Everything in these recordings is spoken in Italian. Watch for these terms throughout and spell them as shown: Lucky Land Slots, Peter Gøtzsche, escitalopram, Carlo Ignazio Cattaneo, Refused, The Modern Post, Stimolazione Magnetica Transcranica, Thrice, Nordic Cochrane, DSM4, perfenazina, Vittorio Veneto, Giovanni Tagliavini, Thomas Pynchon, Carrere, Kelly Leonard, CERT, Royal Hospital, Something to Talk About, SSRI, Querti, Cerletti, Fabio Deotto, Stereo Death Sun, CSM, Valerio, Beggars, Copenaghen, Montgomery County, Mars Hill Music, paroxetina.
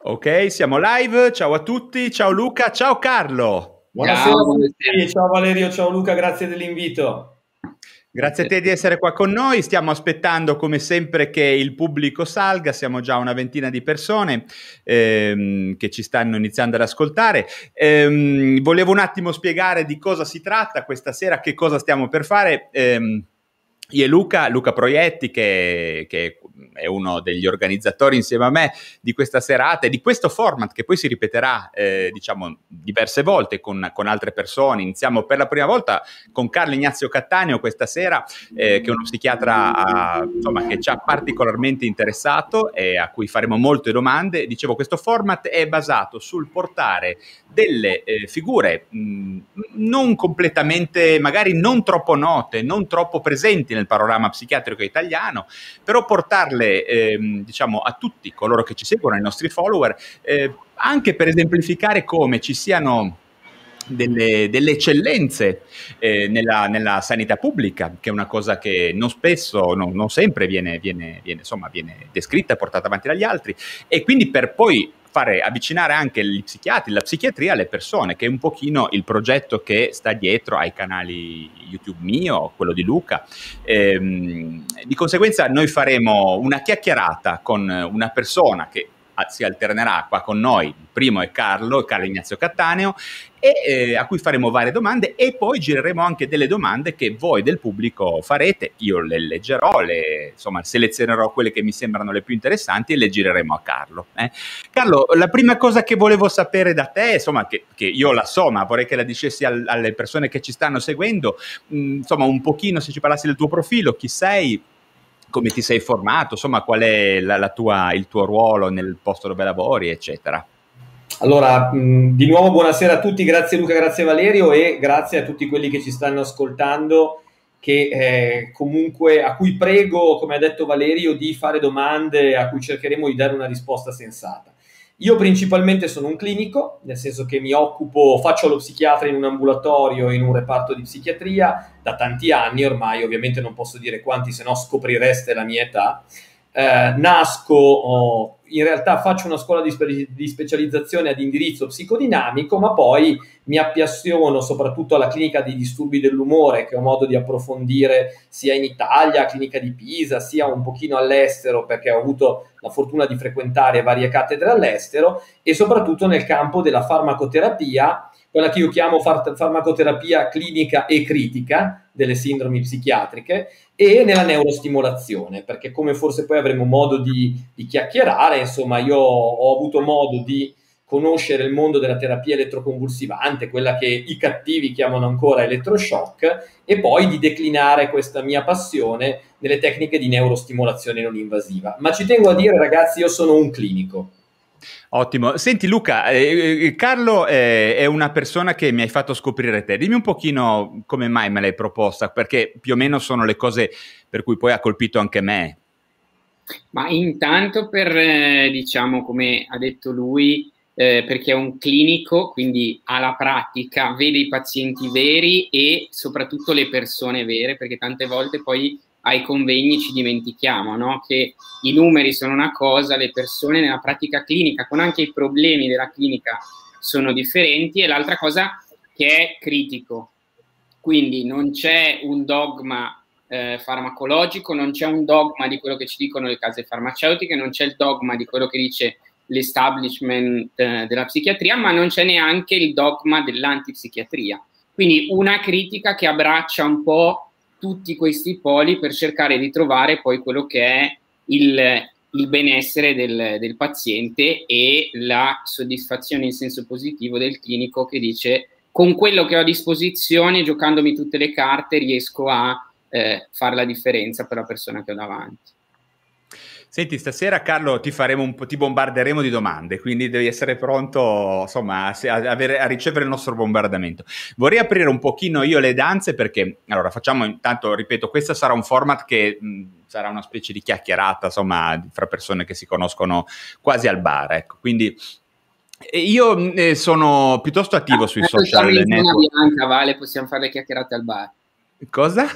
Ok, siamo live, ciao a tutti, ciao Luca, ciao Carlo. Buonasera, ciao Valerio, ciao Luca, grazie dell'invito. Grazie a te di essere qua con noi, stiamo aspettando come sempre che il pubblico salga, siamo già una ventina di persone che ci stanno iniziando ad ascoltare. Volevo un attimo spiegare di cosa si tratta questa sera, che cosa stiamo per fare. Io e Luca Proietti, che è uno degli organizzatori insieme a me di questa serata e di questo format che poi si ripeterà diverse volte con altre persone. Iniziamo per la prima volta con Carlo Ignazio Cattaneo questa sera, che è uno psichiatra che ci ha particolarmente interessato e a cui faremo molte domande. Dicevo, questo format è basato sul portare delle figure non completamente, magari non troppo note, non troppo presenti nel panorama psichiatrico italiano, però portarle a tutti coloro che ci seguono, ai nostri follower, anche per esemplificare come ci siano delle eccellenze nella sanità pubblica, che è una cosa che non sempre viene descritta e portata avanti dagli altri, e quindi per poi avvicinare anche gli psichiatri, la psichiatria alle persone, che è un pochino il progetto che sta dietro ai canali YouTube mio, quello di Luca. Di conseguenza noi faremo una chiacchierata con una persona che si alternerà qua con noi. Il primo è Carlo Ignazio Cattaneo, e a cui faremo varie domande, e poi gireremo anche delle domande che voi del pubblico farete. Io le leggerò, selezionerò quelle che mi sembrano le più interessanti e le gireremo a Carlo. Carlo, la prima cosa che volevo sapere da te, che io la so, ma vorrei che la dicessi alle persone che ci stanno seguendo, un pochino, se ci parlassi del tuo profilo, chi sei, come ti sei formato, qual è il tuo ruolo nel posto dove lavori, eccetera. Allora, di nuovo buonasera a tutti, grazie Luca, grazie Valerio, e grazie a tutti quelli che ci stanno ascoltando, che comunque a cui prego, come ha detto Valerio, di fare domande a cui cercheremo di dare una risposta sensata. Io principalmente sono un clinico, nel senso che faccio lo psichiatra in un ambulatorio, in un reparto di psichiatria, da tanti anni ormai, ovviamente non posso dire quanti, se no scoprireste la mia età. In realtà faccio una scuola di specializzazione ad indirizzo psicodinamico, ma poi mi appassiono soprattutto alla clinica dei disturbi dell'umore, che ho modo di approfondire sia in Italia, clinica di Pisa, sia un pochino all'estero, perché ho avuto la fortuna di frequentare varie cattedre all'estero, e soprattutto nel campo della farmacoterapia, quella che io chiamo farmacoterapia clinica e critica delle sindromi psichiatriche, e nella neurostimolazione, perché come forse poi avremo modo di chiacchierare, io ho avuto modo di conoscere il mondo della terapia elettroconvulsivante, quella che i cattivi chiamano ancora elettroshock, e poi di declinare questa mia passione nelle tecniche di neurostimolazione non invasiva. Ma ci tengo a dire, ragazzi, io sono un clinico. Ottimo. Senti Luca, Carlo è una persona che mi hai fatto scoprire te. Dimmi un pochino come mai me l'hai proposta, perché più o meno sono le cose per cui poi ha colpito anche me. Ma intanto per, come ha detto lui, perché è un clinico, quindi ha la pratica, vede i pazienti veri e soprattutto le persone vere, perché tante volte poi ai convegni ci dimentichiamo, no? Che i numeri sono una cosa, le persone nella pratica clinica, con anche i problemi della clinica, sono differenti. E l'altra cosa che è critico, quindi non c'è un dogma farmacologico, non c'è un dogma di quello che ci dicono le case farmaceutiche, non c'è il dogma di quello che dice l'establishment della psichiatria, ma non c'è neanche il dogma dell'antipsichiatria. Quindi una critica che abbraccia un po' tutti questi poli per cercare di trovare poi quello che è il benessere del paziente e la soddisfazione in senso positivo del clinico, che dice: con quello che ho a disposizione, giocandomi tutte le carte, riesco a fare la differenza per la persona che ho davanti. Senti, stasera Carlo ti bombarderemo di domande, quindi devi essere pronto, insomma, a ricevere il nostro bombardamento. Vorrei aprire un pochino io le danze, perché allora facciamo intanto, ripeto, questo sarà un format che sarà una specie di chiacchierata, insomma, fra persone che si conoscono quasi al bar, ecco. Quindi io sono piuttosto attivo sui social network. Bianca, Vale, possiamo fare le chiacchierate al bar. Cosa?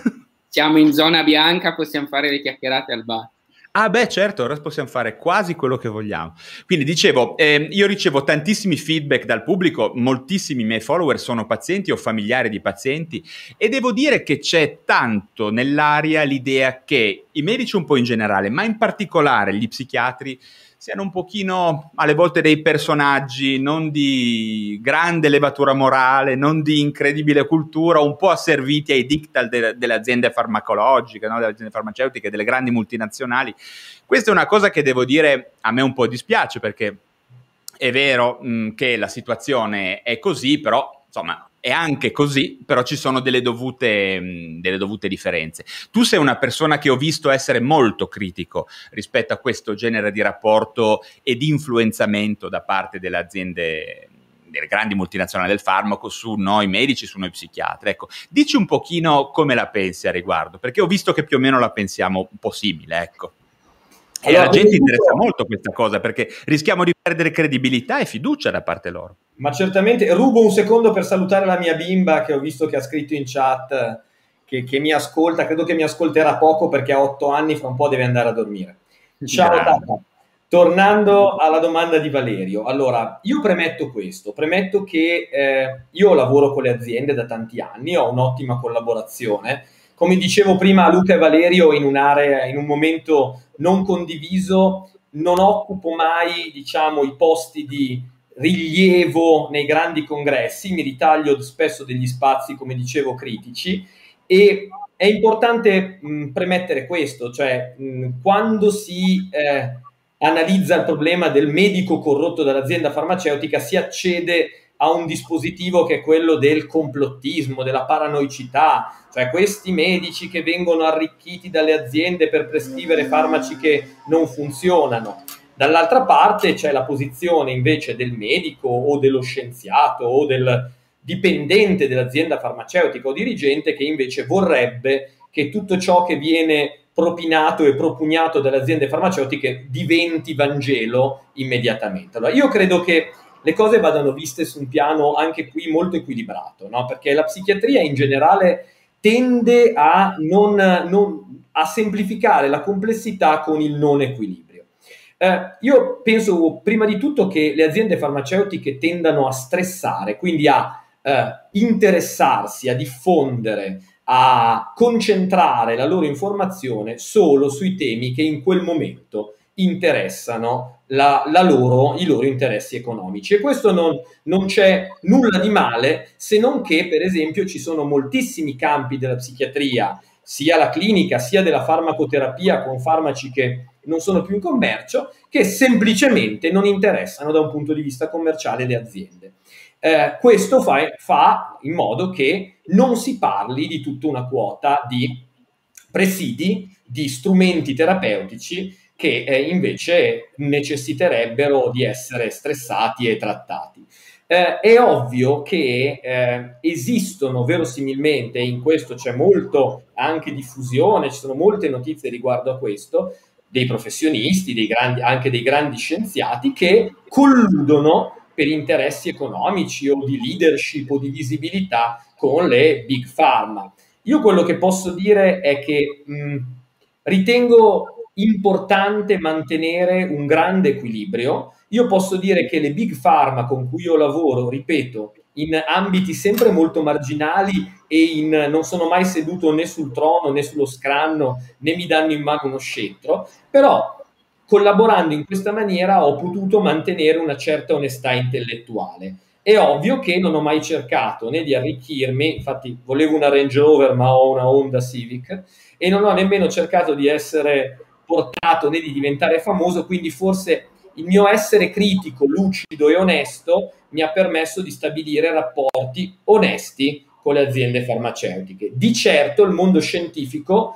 Siamo in zona bianca, possiamo fare le chiacchierate al bar. Ah beh, certo, ora possiamo fare quasi quello che vogliamo. Quindi dicevo, io ricevo tantissimi feedback dal pubblico, moltissimi miei follower sono pazienti o familiari di pazienti, e devo dire che c'è tanto nell'aria l'idea che i medici un po' in generale, ma in particolare gli psichiatri, siano un pochino alle volte dei personaggi non di grande levatura morale, non di incredibile cultura, un po' asserviti ai diktat delle aziende farmacologiche, no? Delle aziende farmaceutiche, delle grandi multinazionali. Questa è una cosa che devo dire a me un po' dispiace, perché è vero che la situazione è così, però insomma è anche così, però ci sono delle dovute differenze. Tu sei una persona che ho visto essere molto critico rispetto a questo genere di rapporto e di influenzamento da parte delle aziende, delle grandi multinazionali del farmaco, su noi medici, su noi psichiatri. Ecco, dici un pochino come la pensi a riguardo, perché ho visto che più o meno la pensiamo un po' simile, ecco. E allora, la gente interessa molto questa cosa, perché rischiamo di perdere credibilità e fiducia da parte loro. Ma certamente, rubo un secondo per salutare la mia bimba, che ho visto che ha scritto in chat che mi ascolta, credo che mi ascolterà poco perché ha 8 anni, fra un po' deve andare a dormire. Ciao Tata. Tornando alla domanda di Valerio, allora io premetto che io lavoro con le aziende da tanti anni, ho un'ottima collaborazione. Come dicevo prima a Luca e Valerio, in un momento non condiviso, non occupo mai, diciamo, i posti di rilievo nei grandi congressi, mi ritaglio spesso degli spazi, come dicevo, critici, e è importante premettere questo, cioè quando si analizza il problema del medico corrotto dall'azienda farmaceutica, si accede a un dispositivo che è quello del complottismo, della paranoicità, cioè questi medici che vengono arricchiti dalle aziende per prescrivere farmaci che non funzionano. Dall'altra parte c'è la posizione invece del medico o dello scienziato o del dipendente dell'azienda farmaceutica o dirigente, che invece vorrebbe che tutto ciò che viene propinato e propugnato dalle aziende farmaceutiche diventi Vangelo immediatamente. Allora, io credo che le cose vadano viste su un piano anche qui molto equilibrato, no? Perché la psichiatria in generale tende a a semplificare la complessità con il non equilibrio. Io penso prima di tutto che le aziende farmaceutiche tendano a stressare, quindi a interessarsi, a diffondere, a concentrare la loro informazione solo sui temi che in quel momento interessano i loro interessi economici, e questo non c'è nulla di male, se non che per esempio ci sono moltissimi campi della psichiatria, sia la clinica sia della farmacoterapia, con farmaci che non sono più in commercio, che semplicemente non interessano da un punto di vista commerciale le aziende. Questo fa in modo che non si parli di tutta una quota di presidi, di strumenti terapeutici che invece necessiterebbero di essere stressati e trattati. È ovvio che esistono verosimilmente, in questo c'è molto anche diffusione, ci sono molte notizie riguardo a questo, dei professionisti, anche dei grandi scienziati che colludono per interessi economici o di leadership o di visibilità con le big pharma. Io quello che posso dire è che ritengo importante mantenere un grande equilibrio. Io posso dire che le big pharma con cui io lavoro, ripeto, in ambiti sempre molto marginali e non sono mai seduto né sul trono né sullo scranno né mi danno in mano uno scettro, però collaborando in questa maniera ho potuto mantenere una certa onestà intellettuale. È ovvio che non ho mai cercato né di arricchirmi, infatti volevo una Range Rover ma ho una Honda Civic, e non ho nemmeno cercato di essere portato né di diventare famoso, quindi forse il mio essere critico, lucido e onesto mi ha permesso di stabilire rapporti onesti con le aziende farmaceutiche. Di certo il mondo scientifico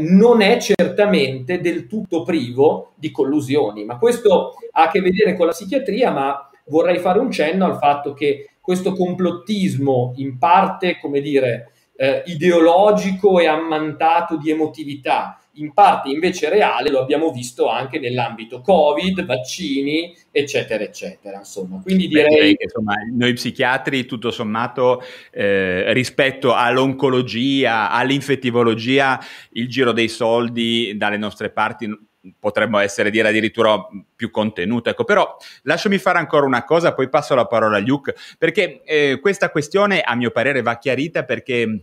non è certamente del tutto privo di collusioni, ma questo ha a che vedere con la psichiatria, ma vorrei fare un cenno al fatto che questo complottismo in parte, come dire, ideologico e ammantato di emotività, in parte invece reale, lo abbiamo visto anche nell'ambito Covid, vaccini, eccetera, eccetera. Insomma, quindi direi che insomma, noi psichiatri, tutto sommato, rispetto all'oncologia, all'infettivologia, il giro dei soldi dalle nostre parti potremmo essere dire addirittura più contenuto, ecco. Però lasciami fare ancora una cosa, poi passo la parola a Luke, perché questa questione a mio parere va chiarita, perché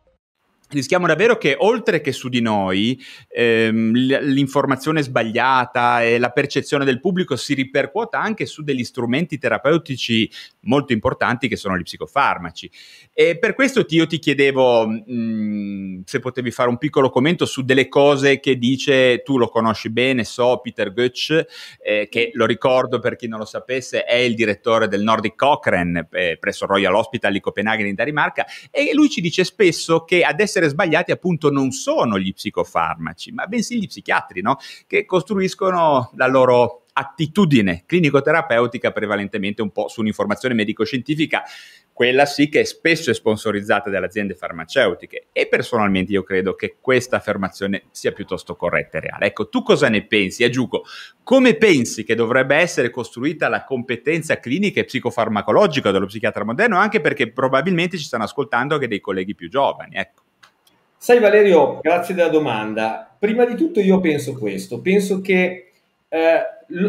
Rischiamo davvero che oltre che su di noi l'informazione sbagliata e la percezione del pubblico si ripercuota anche su degli strumenti terapeutici molto importanti che sono gli psicofarmaci. E per questo io ti chiedevo se potevi fare un piccolo commento su delle cose che dice, tu lo conosci bene, Peter Gøtzsche, che lo ricordo per chi non lo sapesse, è il direttore del Nordic Cochrane presso Royal Hospital di Copenaghen in Danimarca, e lui ci dice spesso che ad essere sbagliati appunto non sono gli psicofarmaci, ma bensì gli psichiatri, no? Che costruiscono la loro attitudine clinico-terapeutica prevalentemente un po' su un'informazione medico-scientifica, quella sì che è spesso sponsorizzata dalle aziende farmaceutiche, e personalmente io credo che questa affermazione sia piuttosto corretta e reale. Ecco, tu cosa ne pensi? Aggiungo, come pensi che dovrebbe essere costruita la competenza clinica e psicofarmacologica dello psichiatra moderno, anche perché probabilmente ci stanno ascoltando anche dei colleghi più giovani, ecco. Sai Valerio, grazie della domanda. Prima di tutto io penso questo, penso che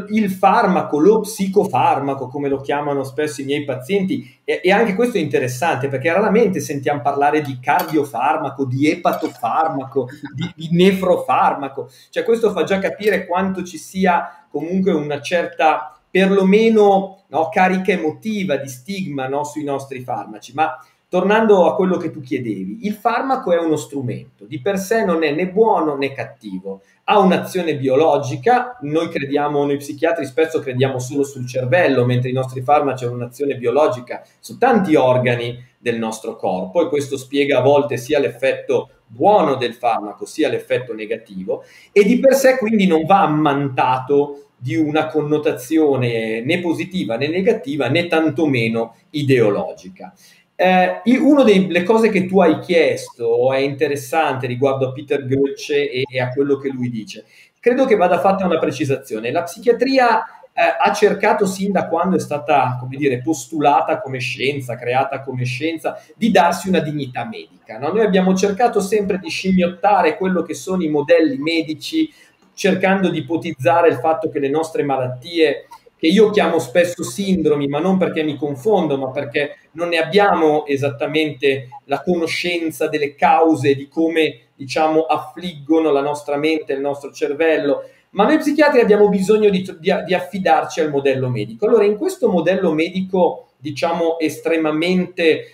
il farmaco, lo psicofarmaco come lo chiamano spesso i miei pazienti, e anche questo è interessante perché raramente sentiamo parlare di cardiofarmaco, di epatofarmaco, di nefrofarmaco, cioè questo fa già capire quanto ci sia comunque una certa perlomeno carica emotiva di stigma sui nostri farmaci. Ma tornando a quello che tu chiedevi, il farmaco è uno strumento, di per sé non è né buono né cattivo, ha un'azione biologica, noi psichiatri spesso crediamo solo sul cervello, mentre i nostri farmaci hanno un'azione biologica su tanti organi del nostro corpo, e questo spiega a volte sia l'effetto buono del farmaco sia l'effetto negativo, e di per sé quindi non va ammantato di una connotazione né positiva né negativa né tantomeno ideologica. Una delle cose che tu hai chiesto è interessante riguardo a Peter Gøtzsche e a quello che lui dice. Credo che vada fatta una precisazione. La psichiatria ha cercato sin da quando è stata, come dire, postulata come scienza, creata come scienza, di darsi una dignità medica, no? Noi abbiamo cercato sempre di scimmiottare quello che sono i modelli medici, cercando di ipotizzare il fatto che le nostre malattie, che io chiamo spesso sindromi, ma non perché mi confondo, ma perché non ne abbiamo esattamente la conoscenza delle cause, di come, diciamo, affliggono la nostra mente, il nostro cervello, ma noi psichiatri abbiamo bisogno di affidarci al modello medico. Allora, in questo modello medico, diciamo, estremamente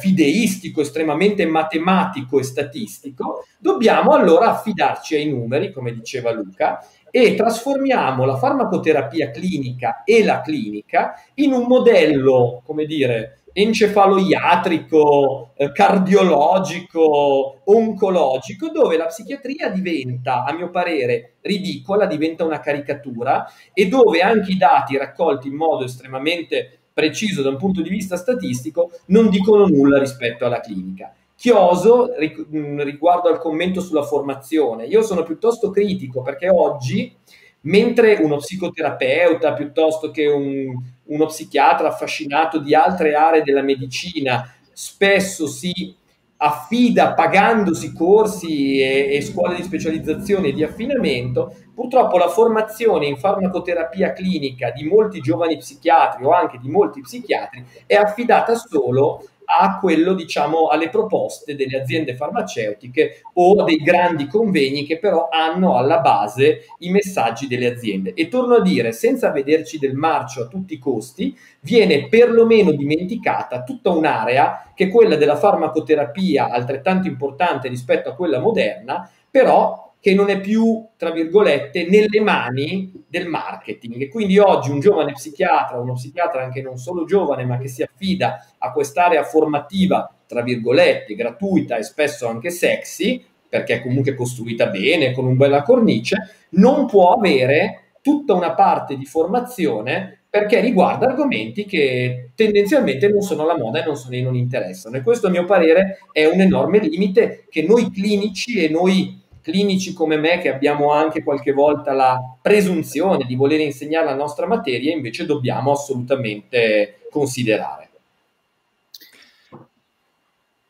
fideistico, estremamente matematico e statistico, dobbiamo allora affidarci ai numeri, come diceva Luca, e trasformiamo la farmacoterapia clinica e la clinica in un modello, come dire, encefaloiatrico, cardiologico, oncologico, dove la psichiatria diventa, a mio parere, ridicola, diventa una caricatura, e dove anche i dati raccolti in modo estremamente preciso da un punto di vista statistico, non dicono nulla rispetto alla clinica. Chioso riguardo al commento sulla formazione. Io sono piuttosto critico perché oggi, mentre uno psicoterapeuta piuttosto che uno psichiatra affascinato di altre aree della medicina spesso si affida pagandosi corsi e scuole di specializzazione e di affinamento, purtroppo la formazione in farmacoterapia clinica di molti giovani psichiatri o anche di molti psichiatri è affidata solo a quello, diciamo, alle proposte delle aziende farmaceutiche o dei grandi convegni che però hanno alla base i messaggi delle aziende. E torno a dire, senza vederci del marcio a tutti i costi, viene perlomeno dimenticata tutta un'area che è quella della farmacoterapia, altrettanto importante rispetto a quella moderna, però che non è più, tra virgolette, nelle mani del marketing. E quindi oggi un giovane psichiatra, uno psichiatra anche non solo giovane, ma che si affida a quest'area formativa, tra virgolette, gratuita e spesso anche sexy, perché è comunque costruita bene, con una bella cornice, non può avere tutta una parte di formazione perché riguarda argomenti che tendenzialmente non sono alla moda e non interessano. E questo, a mio parere, è un enorme limite che noi clinici e noi clinici come me, che abbiamo anche qualche volta la presunzione di voler insegnare la nostra materia, invece dobbiamo assolutamente considerare.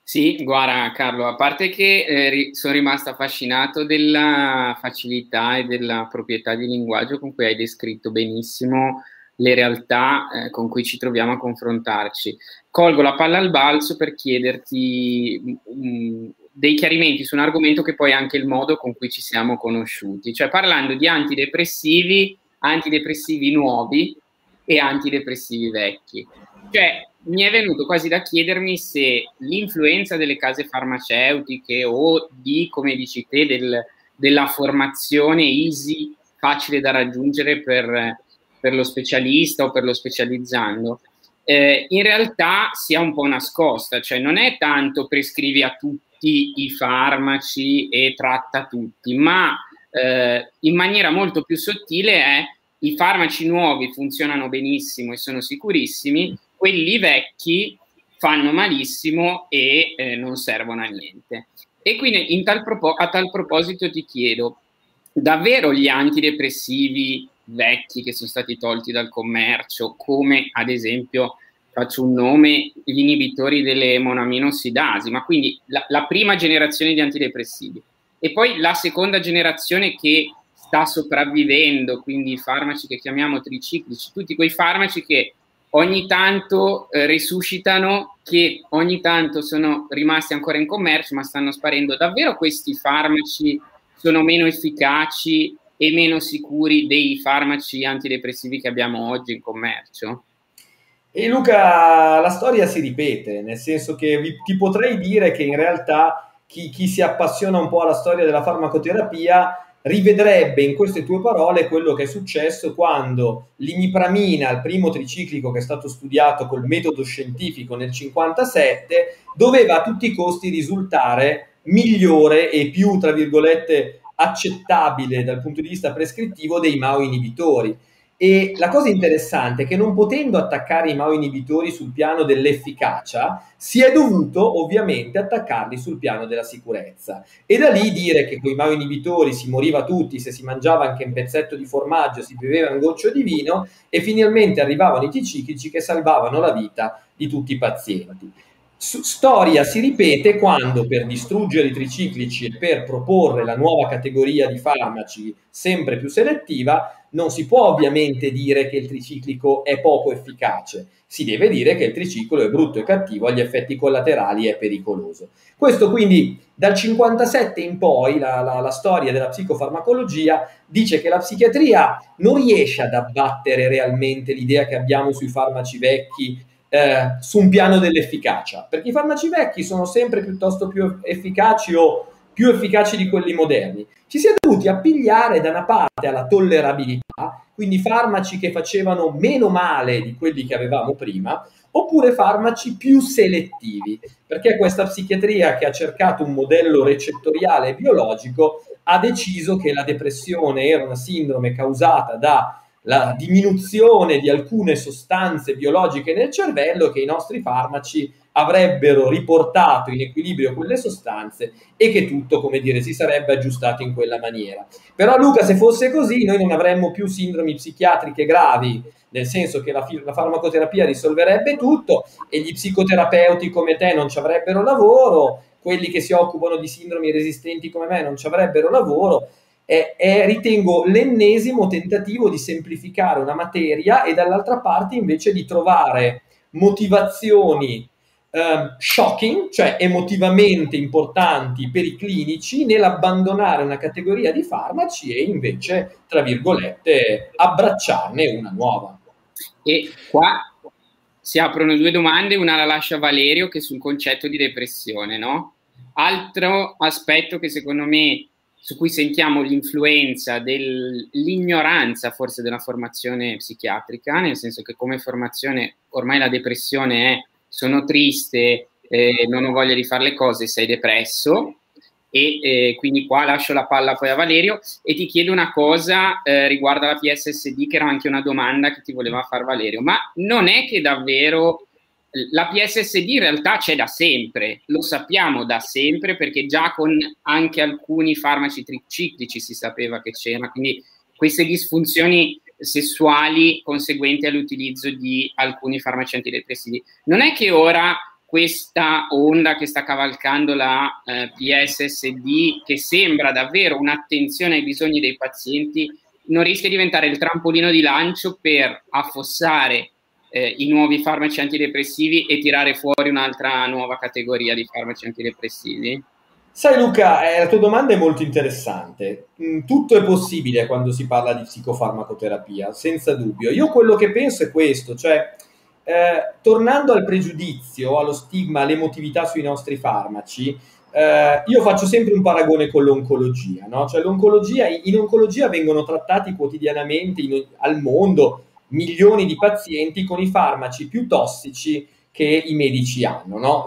Sì, guarda Carlo, a parte che sono rimasto affascinato della facilità e della proprietà di linguaggio con cui hai descritto benissimo le realtà con cui ci troviamo a confrontarci. Colgo la palla al balzo per chiederti dei chiarimenti su un argomento che poi è anche il modo con cui ci siamo conosciuti, cioè parlando di antidepressivi nuovi e antidepressivi vecchi. Cioè, mi è venuto quasi da chiedermi se l'influenza delle case farmaceutiche o di, come dici te, della formazione easy, facile da raggiungere per lo specialista o per lo specializzando, in realtà sia un po' nascosta, cioè non è tanto prescrivi a tutti i farmaci e tratta tutti, ma in maniera molto più sottile è: i farmaci nuovi funzionano benissimo e sono sicurissimi, quelli vecchi fanno malissimo e non servono a niente. E quindi a tal proposito ti chiedo, davvero gli antidepressivi vecchi che sono stati tolti dal commercio, come ad esempio, faccio un nome, gli inibitori delle monoaminoossidasi, ma quindi la prima generazione di antidepressivi e poi la seconda generazione che sta sopravvivendo, quindi i farmaci che chiamiamo triciclici, tutti quei farmaci che ogni tanto resuscitano, che ogni tanto sono rimasti ancora in commercio ma stanno sparendo, davvero questi farmaci sono meno efficaci e meno sicuri dei farmaci antidepressivi che abbiamo oggi in commercio? E Luca, la storia si ripete, nel senso che ti potrei dire che in realtà chi si appassiona un po' alla storia della farmacoterapia rivedrebbe in queste tue parole quello che è successo quando l'imipramina, il primo triciclico che è stato studiato col metodo scientifico nel 1957, doveva a tutti i costi risultare migliore e più, tra virgolette, accettabile dal punto di vista prescrittivo dei MAO inibitori. E la cosa interessante è che, non potendo attaccare i MAO inibitori sul piano dell'efficacia, si è dovuto ovviamente attaccarli sul piano della sicurezza, e da lì dire che con i MAO inibitori si moriva tutti se si mangiava anche un pezzetto di formaggio, si beveva un goccio di vino, e finalmente arrivavano i triciclici che salvavano la vita di tutti i pazienti. Storia si ripete quando, per distruggere i triciclici e per proporre la nuova categoria di farmaci sempre più selettiva, non si può ovviamente dire che il triciclico è poco efficace, si deve dire che il triciclo è brutto e cattivo, ha gli effetti collaterali, è pericoloso. Questo quindi dal 1957 in poi la storia della psicofarmacologia dice che la psichiatria non riesce ad abbattere realmente l'idea che abbiamo sui farmaci vecchi su un piano dell'efficacia, perché i farmaci vecchi sono sempre piuttosto più efficaci o più efficaci di quelli moderni. Ci si è dovuti appigliare da una parte alla tollerabilità, quindi farmaci che facevano meno male di quelli che avevamo prima, oppure farmaci più selettivi, perché questa psichiatria che ha cercato un modello recettoriale e biologico ha deciso che la depressione era una sindrome causata da la diminuzione di alcune sostanze biologiche nel cervello che i nostri farmaci avrebbero riportato in equilibrio quelle sostanze e che tutto, come dire, si sarebbe aggiustato in quella maniera. Però Luca, se fosse così, noi non avremmo più sindromi psichiatriche gravi, nel senso che la farmacoterapia risolverebbe tutto e gli psicoterapeuti come te non ci avrebbero lavoro, quelli che si occupano di sindromi resistenti come me non ci avrebbero lavoro. Ritengo l'ennesimo tentativo di semplificare una materia e dall'altra parte invece di trovare motivazioni shocking, cioè emotivamente importanti per i clinici, nell'abbandonare una categoria di farmaci e invece, tra virgolette, abbracciarne una nuova. E qua si aprono due domande, una la lascia Valerio, che è sul concetto di depressione, no? Altro aspetto che secondo me, su cui sentiamo l'influenza dell'ignoranza forse della formazione psichiatrica, nel senso che come formazione ormai la depressione è sono triste, non ho voglia di fare le cose, sei depresso, e quindi qua lascio la palla poi a Valerio e ti chiedo una cosa riguardo alla PSSD, che era anche una domanda che ti voleva far Valerio, ma non è che davvero la PSSD in realtà c'è da sempre, lo sappiamo da sempre perché già con anche alcuni farmaci triciclici si sapeva che c'era, quindi queste disfunzioni sessuali conseguenti all'utilizzo di alcuni farmaci antidepressivi. Non è che ora questa onda che sta cavalcando la PSSD, che sembra davvero un'attenzione ai bisogni dei pazienti, non rischia di diventare il trampolino di lancio per affossare i nuovi farmaci antidepressivi e tirare fuori un'altra nuova categoria di farmaci antidepressivi? Sai Luca, la tua domanda è molto interessante. Tutto è possibile quando si parla di psicofarmacoterapia, senza dubbio. Io quello che penso è questo, cioè tornando al pregiudizio, allo stigma, all'emotività sui nostri farmaci, io faccio sempre un paragone con l'oncologia, no? Cioè l'oncologia, in oncologia vengono trattati quotidianamente al mondo milioni di pazienti con i farmaci più tossici che i medici hanno, no?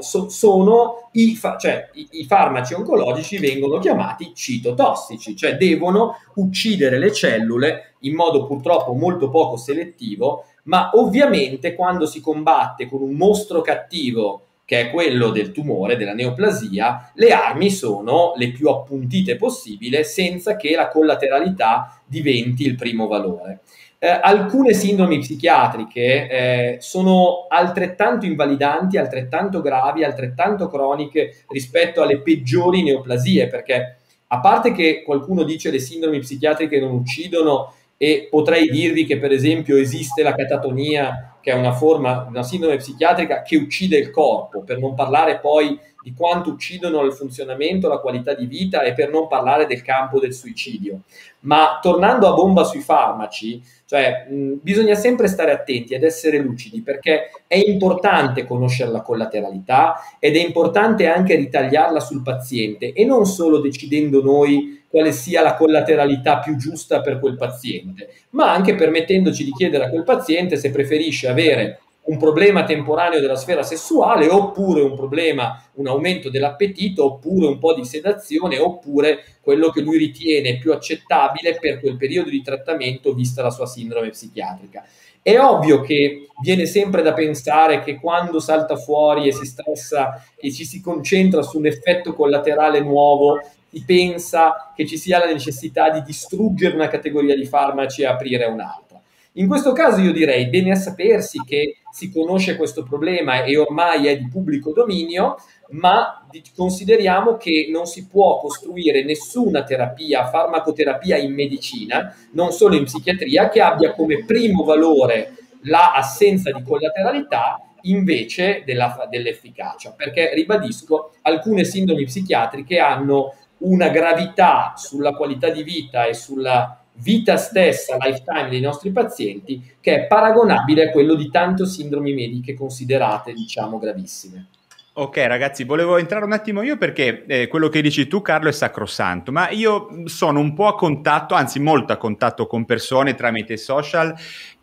I farmaci oncologici vengono chiamati citotossici, cioè devono uccidere le cellule in modo purtroppo molto poco selettivo, ma ovviamente quando si combatte con un mostro cattivo, che è quello del tumore, della neoplasia, le armi sono le più appuntite possibile senza che la collateralità diventi il primo valore. Alcune sindromi psichiatriche sono altrettanto invalidanti, altrettanto gravi, altrettanto croniche rispetto alle peggiori neoplasie, perché a parte che qualcuno dice le sindromi psichiatriche non uccidono, e potrei dirvi che per esempio esiste la catatonia, che è una sindrome psichiatrica che uccide il corpo, per non parlare poi di quanto uccidono il funzionamento, la qualità di vita, e per non parlare del campo del suicidio. Ma tornando a bomba sui farmaci, cioè bisogna sempre stare attenti ed essere lucidi, perché è importante conoscere la collateralità ed è importante anche ritagliarla sul paziente, e non solo decidendo noi quale sia la collateralità più giusta per quel paziente, ma anche permettendoci di chiedere a quel paziente se preferisce avere un problema temporaneo della sfera sessuale, oppure un aumento dell'appetito, oppure un po' di sedazione, oppure quello che lui ritiene più accettabile per quel periodo di trattamento vista la sua sindrome psichiatrica. È ovvio che viene sempre da pensare che quando salta fuori e si stressa e ci si concentra su un effetto collaterale nuovo, si pensa che ci sia la necessità di distruggere una categoria di farmaci e aprire un'altra. In questo caso io direi bene a sapersi che si conosce questo problema e ormai è di pubblico dominio, ma consideriamo che non si può costruire nessuna terapia, farmacoterapia in medicina, non solo in psichiatria, che abbia come primo valore la assenza di collateralità invece dell'efficacia, perché ribadisco, alcune sindromi psichiatriche hanno una gravità sulla qualità di vita e sulla vita stessa, lifetime dei nostri pazienti, che è paragonabile a quello di tante sindromi mediche considerate, diciamo, gravissime. Ok ragazzi, volevo entrare un attimo io perché quello che dici tu Carlo è sacrosanto, ma io sono un po' a contatto, anzi molto a contatto con persone tramite social,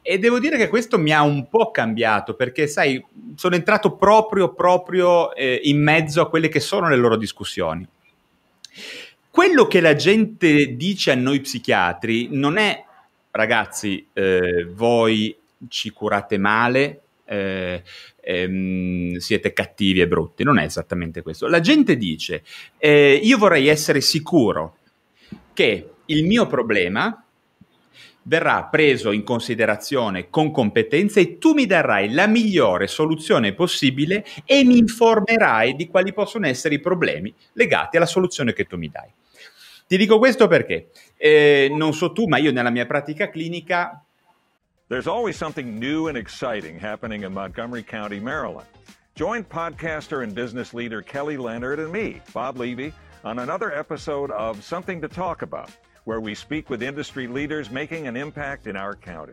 e devo dire che questo mi ha un po' cambiato, perché sai, sono entrato proprio in mezzo a quelle che sono le loro discussioni. Quello che la gente dice a noi psichiatri non è ragazzi, voi ci curate male, siete cattivi e brutti. Non è esattamente questo. La gente dice, io vorrei essere sicuro che il mio problema verrà preso in considerazione con competenza e tu mi darai la migliore soluzione possibile e mi informerai di quali possono essere i problemi legati alla soluzione che tu mi dai. Ti dico questo perché, non so tu, ma io nella mia pratica clinica... There's always something new and exciting happening in Montgomery County, Maryland. Join podcaster and business leader Kelly Leonard and me, Bob Levy, on another episode of Something to Talk About, where we speak with industry leaders making an impact in our county.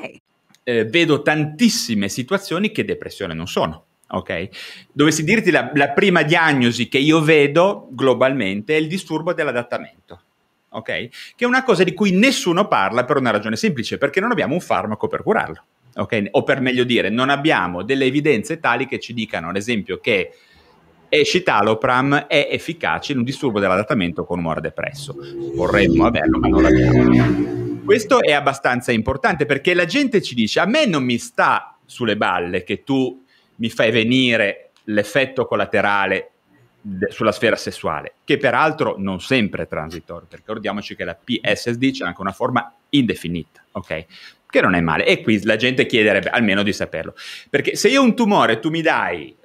Vedo tantissime situazioni che depressione non sono. Ok, dovessi dirti la prima diagnosi che io vedo globalmente è il disturbo dell'adattamento, ok? Che è una cosa di cui nessuno parla per una ragione semplice, perché non abbiamo un farmaco per curarlo, ok? O per meglio dire, non abbiamo delle evidenze tali che ci dicano, ad esempio, che escitalopram è efficace in un disturbo dell'adattamento con umore depresso. Vorremmo averlo, ma non l'abbiamo. Questo è abbastanza importante, perché la gente ci dice, a me non mi sta sulle balle che tu mi fai venire l'effetto collaterale sulla sfera sessuale, che peraltro non sempre è transitorio, perché ricordiamoci che la PSSD c'è anche una forma indefinita, ok? Che non è male. E qui la gente chiederebbe almeno di saperlo. Perché se io ho un tumore, tu mi dai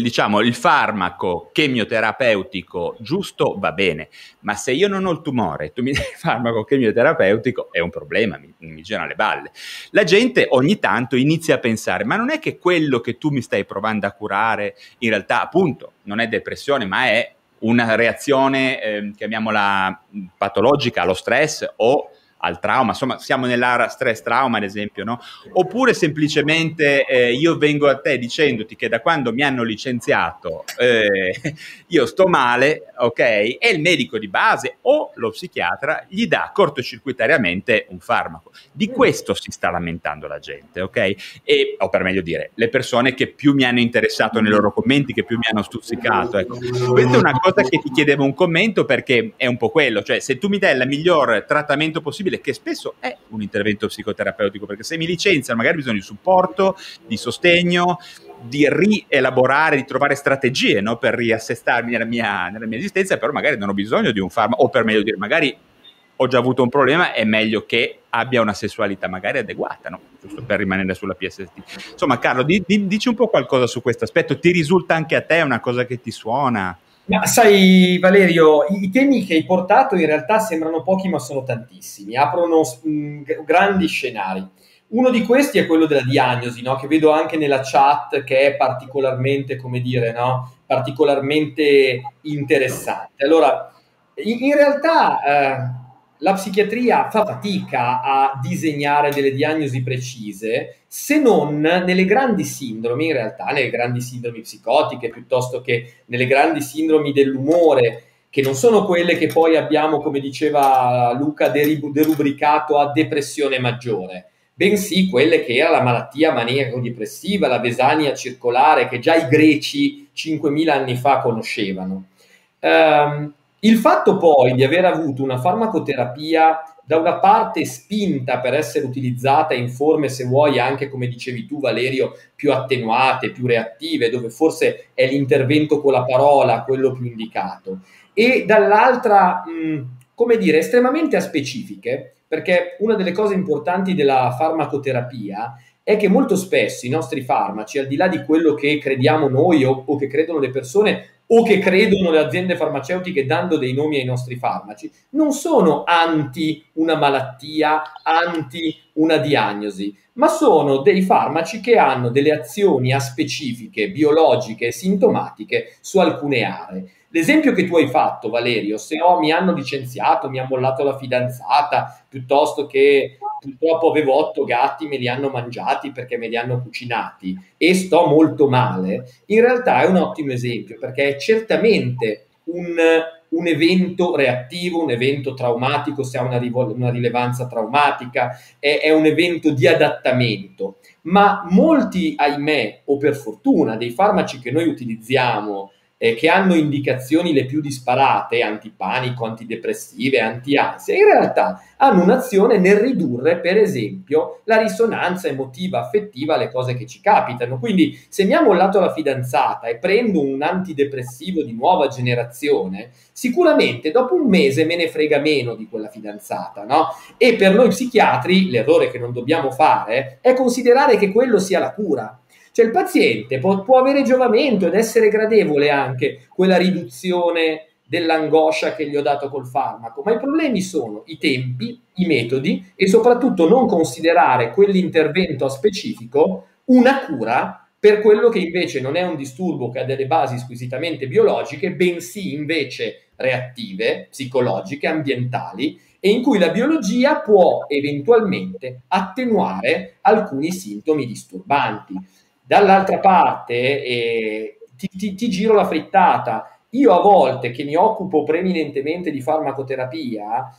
diciamo il farmaco chemioterapeutico giusto, va bene, ma se io non ho il tumore, tu mi dai il farmaco chemioterapeutico, è un problema, mi girano le balle. La gente ogni tanto inizia a pensare, ma non è che quello che tu mi stai provando a curare in realtà, appunto, non è depressione, ma è una reazione, chiamiamola patologica, allo stress o al trauma, insomma siamo nell'area stress trauma, ad esempio, no? Oppure semplicemente io vengo a te dicendoti che da quando mi hanno licenziato io sto male, ok? E il medico di base o lo psichiatra gli dà cortocircuitariamente un farmaco. Di questo si sta lamentando la gente, ok? E, o per meglio dire, le persone che più mi hanno interessato nei loro commenti, che più mi hanno stuzzicato, ecco. Questa è una cosa che ti chiedevo un commento, perché è un po' quello, cioè se tu mi dai il miglior trattamento possibile, che spesso è un intervento psicoterapeutico, perché se mi licenziano magari bisogna di supporto, di sostegno, di rielaborare, di trovare strategie, no, per riassestarmi nella mia esistenza, però magari non ho bisogno di un farmaco, o per meglio dire, magari ho già avuto un problema, è meglio che abbia una sessualità magari adeguata, no? Giusto per rimanere sulla PSSD. Insomma, Carlo, dici un po' qualcosa su questo aspetto, ti risulta anche a te una cosa che ti suona? Ma sai, Valerio, i temi che hai portato in realtà sembrano pochi, ma sono tantissimi, aprono grandi scenari. Uno di questi è quello della diagnosi, no? Che vedo anche nella chat, che è particolarmente, come dire, no? Particolarmente interessante. Allora, in realtà la psichiatria fa fatica a disegnare delle diagnosi precise, se non nelle grandi sindromi, in realtà nelle grandi sindromi psicotiche, piuttosto che nelle grandi sindromi dell'umore, che non sono quelle che poi abbiamo, come diceva Luca, derubricato a depressione maggiore, bensì quelle che era la malattia maniaco-depressiva, la vesania circolare, che già i greci 5.000 anni fa conoscevano. Il fatto poi di aver avuto una farmacoterapia da una parte spinta per essere utilizzata in forme, se vuoi, anche come dicevi tu, Valerio, più attenuate, più reattive, dove forse è l'intervento con la parola quello più indicato, e dall'altra, come dire, estremamente aspecifiche, perché una delle cose importanti della farmacoterapia è che molto spesso i nostri farmaci, al di là di quello che crediamo noi o che credono le persone, o che credono le aziende farmaceutiche dando dei nomi ai nostri farmaci, non sono anti una malattia, anti una diagnosi, ma sono dei farmaci che hanno delle azioni aspecifiche, biologiche e sintomatiche su alcune aree. L'esempio che tu hai fatto, Valerio, se no mi hanno licenziato, mi ha mollato la fidanzata, piuttosto che purtroppo avevo 8 gatti, me li hanno mangiati perché me li hanno cucinati e sto molto male, in realtà è un ottimo esempio, perché è certamente un evento reattivo, un evento traumatico, se ha una rilevanza traumatica, è un evento di adattamento, ma molti, ahimè, o per fortuna, dei farmaci che noi utilizziamo, che hanno indicazioni le più disparate, antipanico, antidepressive, antiansia, in realtà hanno un'azione nel ridurre, per esempio, la risonanza emotiva, affettiva alle cose che ci capitano. Quindi se mi ha mollato la fidanzata e prendo un antidepressivo di nuova generazione, sicuramente dopo un mese me ne frega meno di quella fidanzata, no? E per noi psichiatri l'errore che non dobbiamo fare è considerare che quello sia la cura. Cioè il paziente può avere giovamento ed essere gradevole anche quella riduzione dell'angoscia che gli ho dato col farmaco, ma i problemi sono i tempi, i metodi e soprattutto non considerare quell'intervento specifico una cura per quello che invece non è un disturbo che ha delle basi squisitamente biologiche, bensì invece reattive, psicologiche, ambientali, e in cui la biologia può eventualmente attenuare alcuni sintomi disturbanti. Dall'altra parte, ti giro la frittata, io a volte che mi occupo preminentemente di farmacoterapia,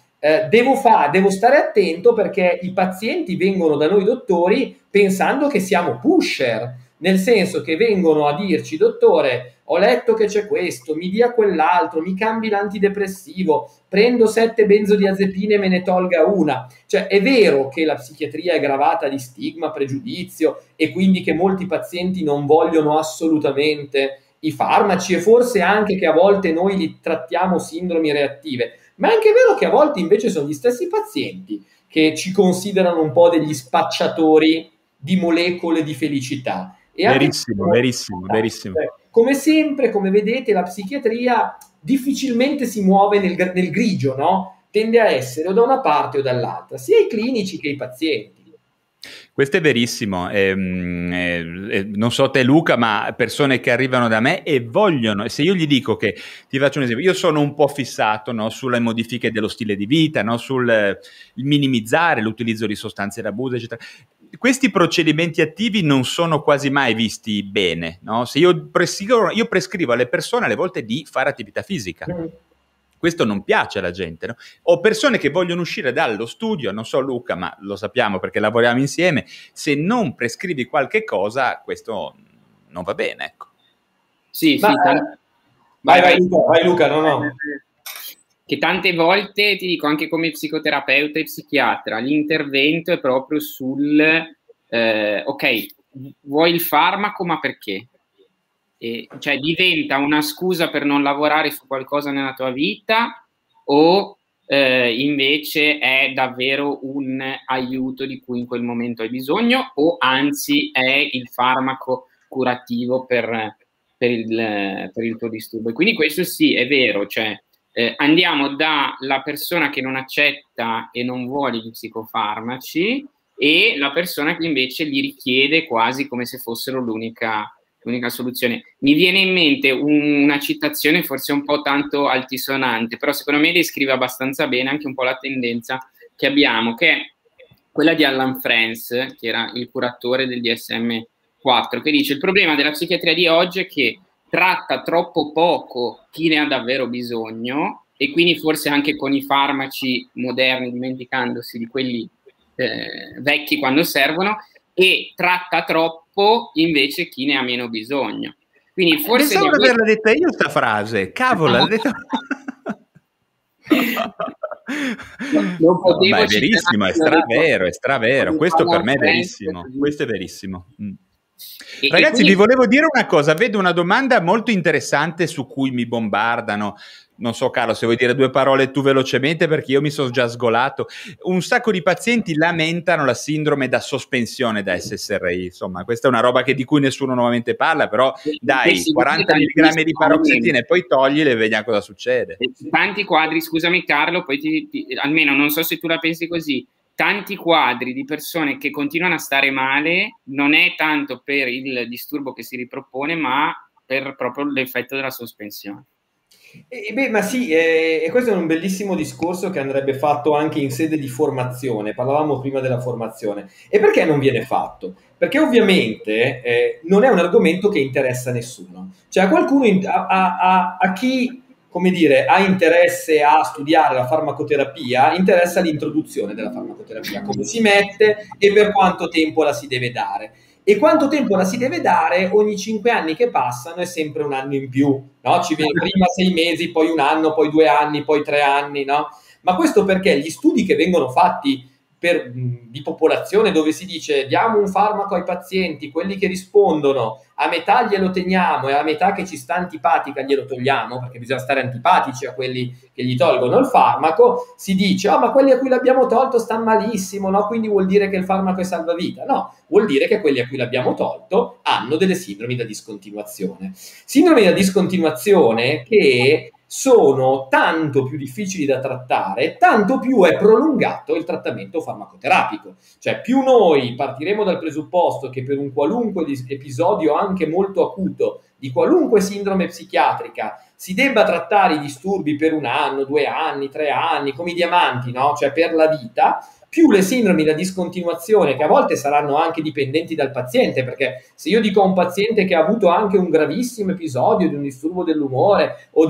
devo stare attento perché i pazienti vengono da noi dottori pensando che siamo pusher, nel senso che vengono a dirci: dottore, ho letto che c'è questo, mi dia quell'altro, mi cambi l'antidepressivo, prendo 7 benzodiazepine e me ne tolga una. Cioè è vero che la psichiatria è gravata di stigma, pregiudizio e quindi che molti pazienti non vogliono assolutamente i farmaci e forse anche che a volte noi li trattiamo sindromi reattive, ma è anche vero che a volte invece sono gli stessi pazienti che ci considerano un po' degli spacciatori di molecole di felicità. E verissimo, verissimo, verissimo. Come sempre, come vedete, la psichiatria difficilmente si muove nel grigio, no? Tende a essere o da una parte o dall'altra, sia i clinici che i pazienti. Questo è verissimo, non so te Luca, ma persone che arrivano da me e vogliono, se io gli dico che, ti faccio un esempio, io sono un po' fissato, no, sulle modifiche dello stile di vita, no, sul minimizzare l'utilizzo di sostanze da abuso, eccetera. Questi procedimenti attivi non sono quasi mai visti bene, no? Se io prescrivo alle persone alle volte di fare attività fisica. Questo non piace alla gente, no? Ho persone che vogliono uscire dallo studio, non so Luca, ma lo sappiamo perché lavoriamo insieme, se non prescrivi qualche cosa, questo non va bene, ecco. Sì, ma, sì. Vai Luca, no. Che tante volte, ti dico anche come psicoterapeuta e psichiatra, l'intervento è proprio sul ok, vuoi il farmaco, ma perché? Cioè diventa una scusa per non lavorare su qualcosa nella tua vita o invece è davvero un aiuto di cui in quel momento hai bisogno o anzi è il farmaco curativo per il tuo disturbo. E quindi questo sì, è vero, cioè andiamo dalla persona che non accetta e non vuole gli psicofarmaci e la persona che invece li richiede quasi come se fossero l'unica soluzione. Mi viene in mente una citazione forse un po' tanto altisonante, però secondo me descrive abbastanza bene anche un po' la tendenza che abbiamo, che è quella di Alan France, che era il curatore del DSM4, che dice: il problema della psichiatria di oggi è che tratta troppo poco chi ne ha davvero bisogno e quindi forse anche con i farmaci moderni, dimenticandosi di quelli vecchi quando servono, e tratta troppo invece chi ne ha meno bisogno. Quindi forse pensavo di averla detta io sta frase, cavolo, l'ho detta. Non potevo, ma è verissimo, è stravero, questo per me è verissimo, questo è verissimo. Ragazzi, quindi vi volevo dire una cosa, vedo una domanda molto interessante su cui mi bombardano, non so Carlo se vuoi dire due parole tu velocemente perché io mi sono già sgolato. Un sacco di pazienti lamentano la sindrome da sospensione da SSRI, insomma questa è una roba di cui nessuno nuovamente parla, però dai, 40 mg di paroxetina e poi toglile e vediamo cosa succede. Tanti quadri, scusami Carlo, poi almeno non so se tu la pensi così, tanti quadri di persone che continuano a stare male non è tanto per il disturbo che si ripropone ma per proprio l'effetto della sospensione. Beh, ma sì, e questo è un bellissimo discorso che andrebbe fatto anche in sede di formazione. Parlavamo prima della formazione. E perché non viene fatto? Perché ovviamente non è un argomento che interessa a nessuno. Cioè a qualcuno, a chi, come dire, ha interesse a studiare la farmacoterapia, interessa l'introduzione della farmacoterapia, come si mette e per quanto tempo la si deve dare. E quanto tempo la si deve dare? Ogni 5 anni che passano è sempre un anno in più, no? Ci viene prima 6 mesi, poi 1 anno, poi 2 anni, poi 3 anni, no? Ma questo perché gli studi che vengono fatti di popolazione, dove si dice diamo un farmaco ai pazienti, quelli che rispondono a metà glielo teniamo e a metà che ci sta antipatica glielo togliamo, perché bisogna stare antipatici a quelli che gli tolgono il farmaco, si dice ma quelli a cui l'abbiamo tolto stanno malissimo, no? Quindi vuol dire che il farmaco è salvavita. No, vuol dire che quelli a cui l'abbiamo tolto hanno delle sindromi da discontinuazione. Sindromi da discontinuazione che sono tanto più difficili da trattare, tanto più è prolungato il trattamento farmacoterapico. Cioè più noi partiremo dal presupposto che per un qualunque episodio anche molto acuto di qualunque sindrome psichiatrica si debba trattare i disturbi per 1 anno, 2 anni, 3 anni, come i diamanti, no? Cioè per la vita, più le sindromi da discontinuazione, che a volte saranno anche dipendenti dal paziente, perché se io dico a un paziente che ha avuto anche un gravissimo episodio di un disturbo dell'umore o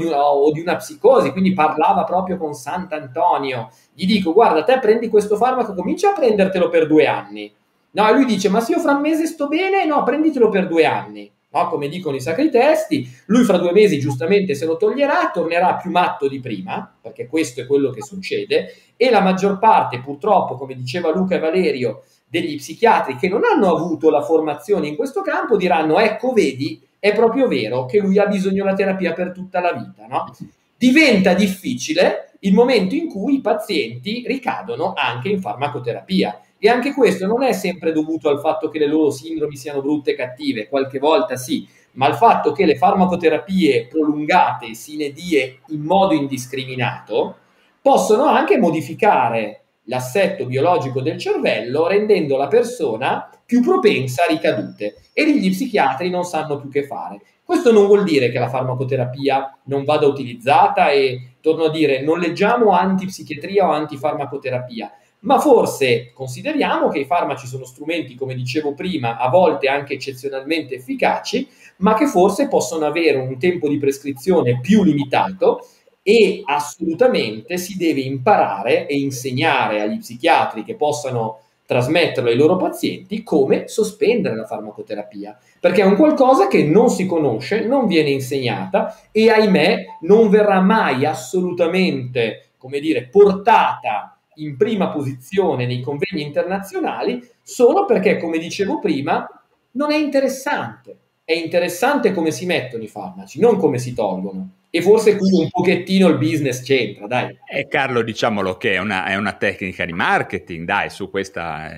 di una psicosi, quindi parlava proprio con Sant'Antonio, gli dico guarda te prendi questo farmaco, comincia a prendertelo per 2 anni. No, e lui dice ma se io fra un mese sto bene, no, prenditelo per 2 anni. No, come dicono i sacri testi, lui fra 2 mesi giustamente se lo toglierà, tornerà più matto di prima, perché questo è quello che succede, e la maggior parte, purtroppo, come diceva Luca e Valerio, degli psichiatri che non hanno avuto la formazione in questo campo diranno, ecco vedi, è proprio vero che lui ha bisogno della terapia per tutta la vita, no? Diventa difficile il momento in cui i pazienti ricadono anche in farmacoterapia. E anche questo non è sempre dovuto al fatto che le loro sindromi siano brutte e cattive, qualche volta sì, ma al fatto che le farmacoterapie prolungate, sine die, in modo indiscriminato, possono anche modificare l'assetto biologico del cervello, rendendo la persona più propensa a ricadute. E gli psichiatri non sanno più che fare. Questo non vuol dire che la farmacoterapia non vada utilizzata e, torno a dire, non leggiamo antipsichiatria o antifarmacoterapia, ma forse consideriamo che i farmaci sono strumenti, come dicevo prima, a volte anche eccezionalmente efficaci, ma che forse possono avere un tempo di prescrizione più limitato e assolutamente si deve imparare e insegnare agli psichiatri che possano trasmetterlo ai loro pazienti come sospendere la farmacoterapia, perché è un qualcosa che non si conosce, non viene insegnata e ahimè non verrà mai assolutamente, come dire, portata in prima posizione nei convegni internazionali, solo perché, come dicevo prima, non è interessante. È interessante come si mettono i farmaci, non come si tolgono. E forse qui un pochettino il business c'entra, dai. Carlo, diciamolo che è una tecnica di marketing, dai, su questa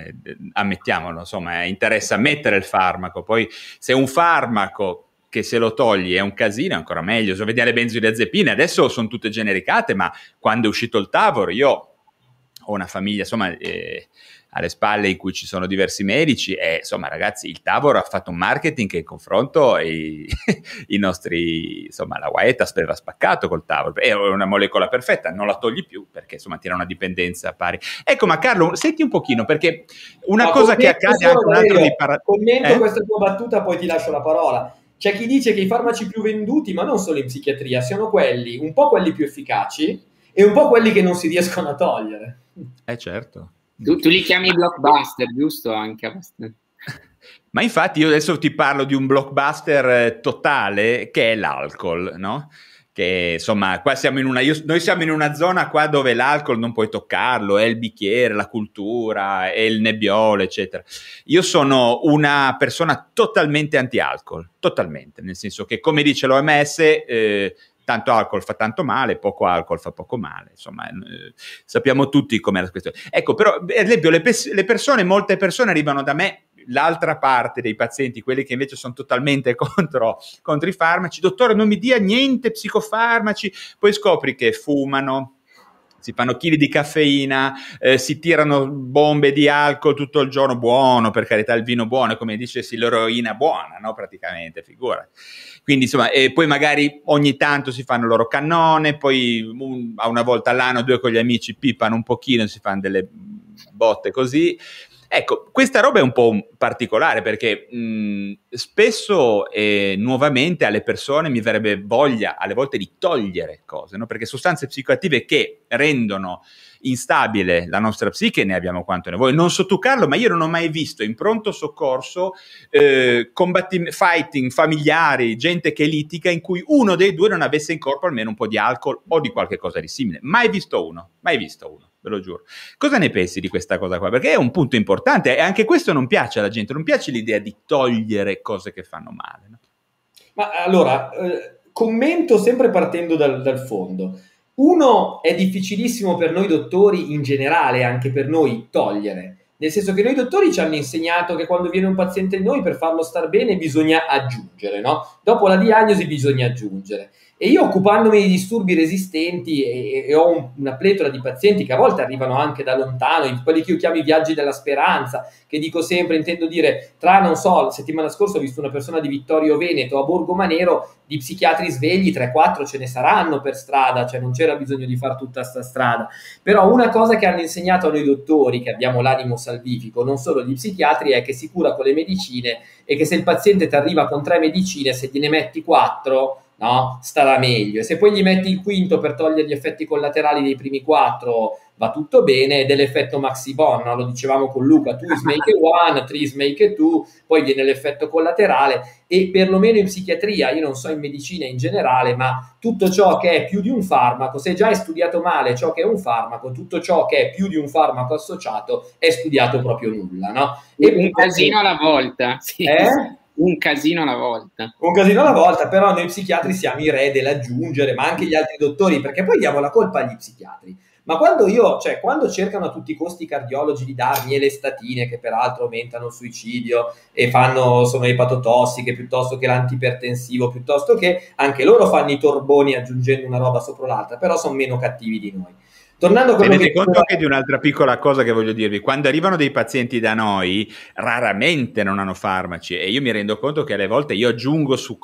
ammettiamolo, insomma, interessa mettere il farmaco. Poi se un farmaco che se lo togli è un casino, ancora meglio. Se vediamo le benzodiazepine, adesso sono tutte genericate, ma quando è uscito il Tavor, io ho una famiglia, insomma, alle spalle in cui ci sono diversi medici e, insomma, ragazzi, il Tavor ha fatto un marketing che in confronto i nostri, insomma, la Waetas aveva spaccato col Tavor. È una molecola perfetta, non la togli più perché, insomma, tira una dipendenza pari. Ecco, ma Carlo, senti un pochino, perché una cosa che accade è anche un altro di Commento questa tua battuta, poi ti lascio la parola. C'è chi dice che i farmaci più venduti, ma non solo in psichiatria, siano quelli, un po' quelli più efficaci e un po' quelli che non si riescono a togliere. Certo. Tu li chiami blockbuster, giusto? Anche ma infatti io adesso ti parlo di un blockbuster totale che è l'alcol, no? Che insomma, qua siamo noi siamo in una zona qua dove l'alcol non puoi toccarlo, è il bicchiere, la cultura, è il nebbiolo, eccetera. Io sono una persona totalmente anti-alcol, totalmente, nel senso che, come dice l'OMS, tanto alcol fa tanto male, poco alcol fa poco male, insomma, sappiamo tutti com'è la questione. Ecco, però, ad esempio, molte persone arrivano da me, l'altra parte dei pazienti, quelli che invece sono totalmente contro i farmaci, dottore non mi dia niente psicofarmaci, poi scopri che fumano, si fanno chili di caffeina, si tirano bombe di alcol tutto il giorno, buono, per carità, il vino buono, come dicessi l'eroina buona, no, praticamente, figura. Quindi insomma, e poi magari ogni tanto si fanno il loro cannone, poi una volta all'anno, due con gli amici pipano un pochino, si fanno delle botte così. Ecco, questa roba è un po' particolare perché spesso nuovamente alle persone mi verrebbe voglia alle volte di togliere cose, no? Perché sostanze psicoattive che rendono instabile la nostra psiche ne abbiamo quanto ne vuoi. Non so tu, Carlo, ma io non ho mai visto in pronto soccorso fighting familiari, gente che litiga in cui uno dei due non avesse in corpo almeno un po' di alcol o di qualche cosa di simile. Mai visto uno. Ve lo giuro. Cosa ne pensi di questa cosa qua? Perché è un punto importante e anche questo non piace alla gente, non piace l'idea di togliere cose che fanno male, no? Ma allora, commento sempre partendo dal fondo. Uno, è difficilissimo per noi dottori in generale, anche per noi, togliere. Nel senso che noi dottori ci hanno insegnato che quando viene un paziente in noi, per farlo star bene bisogna aggiungere, no? Dopo la diagnosi bisogna aggiungere. E io, occupandomi di disturbi resistenti, e ho una pletora di pazienti che a volte arrivano anche da lontano, quelli che io chiamo i viaggi della speranza, che dico sempre, intendo dire, la settimana scorsa ho visto una persona di Vittorio Veneto a Borgo Manero, di psichiatri svegli 3-4 ce ne saranno per strada, cioè non c'era bisogno di fare tutta sta strada. Però una cosa che hanno insegnato a noi dottori, che abbiamo l'animo salvifico, non solo gli psichiatri, è che si cura con le medicine e che se il paziente ti arriva con 3 medicine, se gliene metti 4... no, starà meglio, e se poi gli metti il quinto per togliere gli effetti collaterali dei primi 4 va tutto bene. Dell'effetto maxi bon, no? Lo dicevamo con Luca, 2 is make 1, 3 is make 2, poi viene l'effetto collaterale. E perlomeno in psichiatria, io non so in medicina in generale, ma tutto ciò che è più di un farmaco, se già hai studiato male ciò che è un farmaco, tutto ciò che è più di un farmaco associato è studiato proprio nulla, no? E un casino alla volta, sì. Un casino alla volta. Però noi psichiatri siamo i re dell'aggiungere, ma anche gli altri dottori, perché poi diamo la colpa agli psichiatri. Ma quando cercano a tutti i costi i cardiologi di darmi e le statine, che peraltro aumentano il suicidio e sono epatotossiche, piuttosto che l'antipertensivo, piuttosto che anche loro fanno i torboni aggiungendo una roba sopra l'altra, però sono meno cattivi di noi. Tenete conto anche di un'altra piccola cosa che voglio dirvi: quando arrivano dei pazienti da noi raramente non hanno farmaci, e io mi rendo conto che alle volte io aggiungo su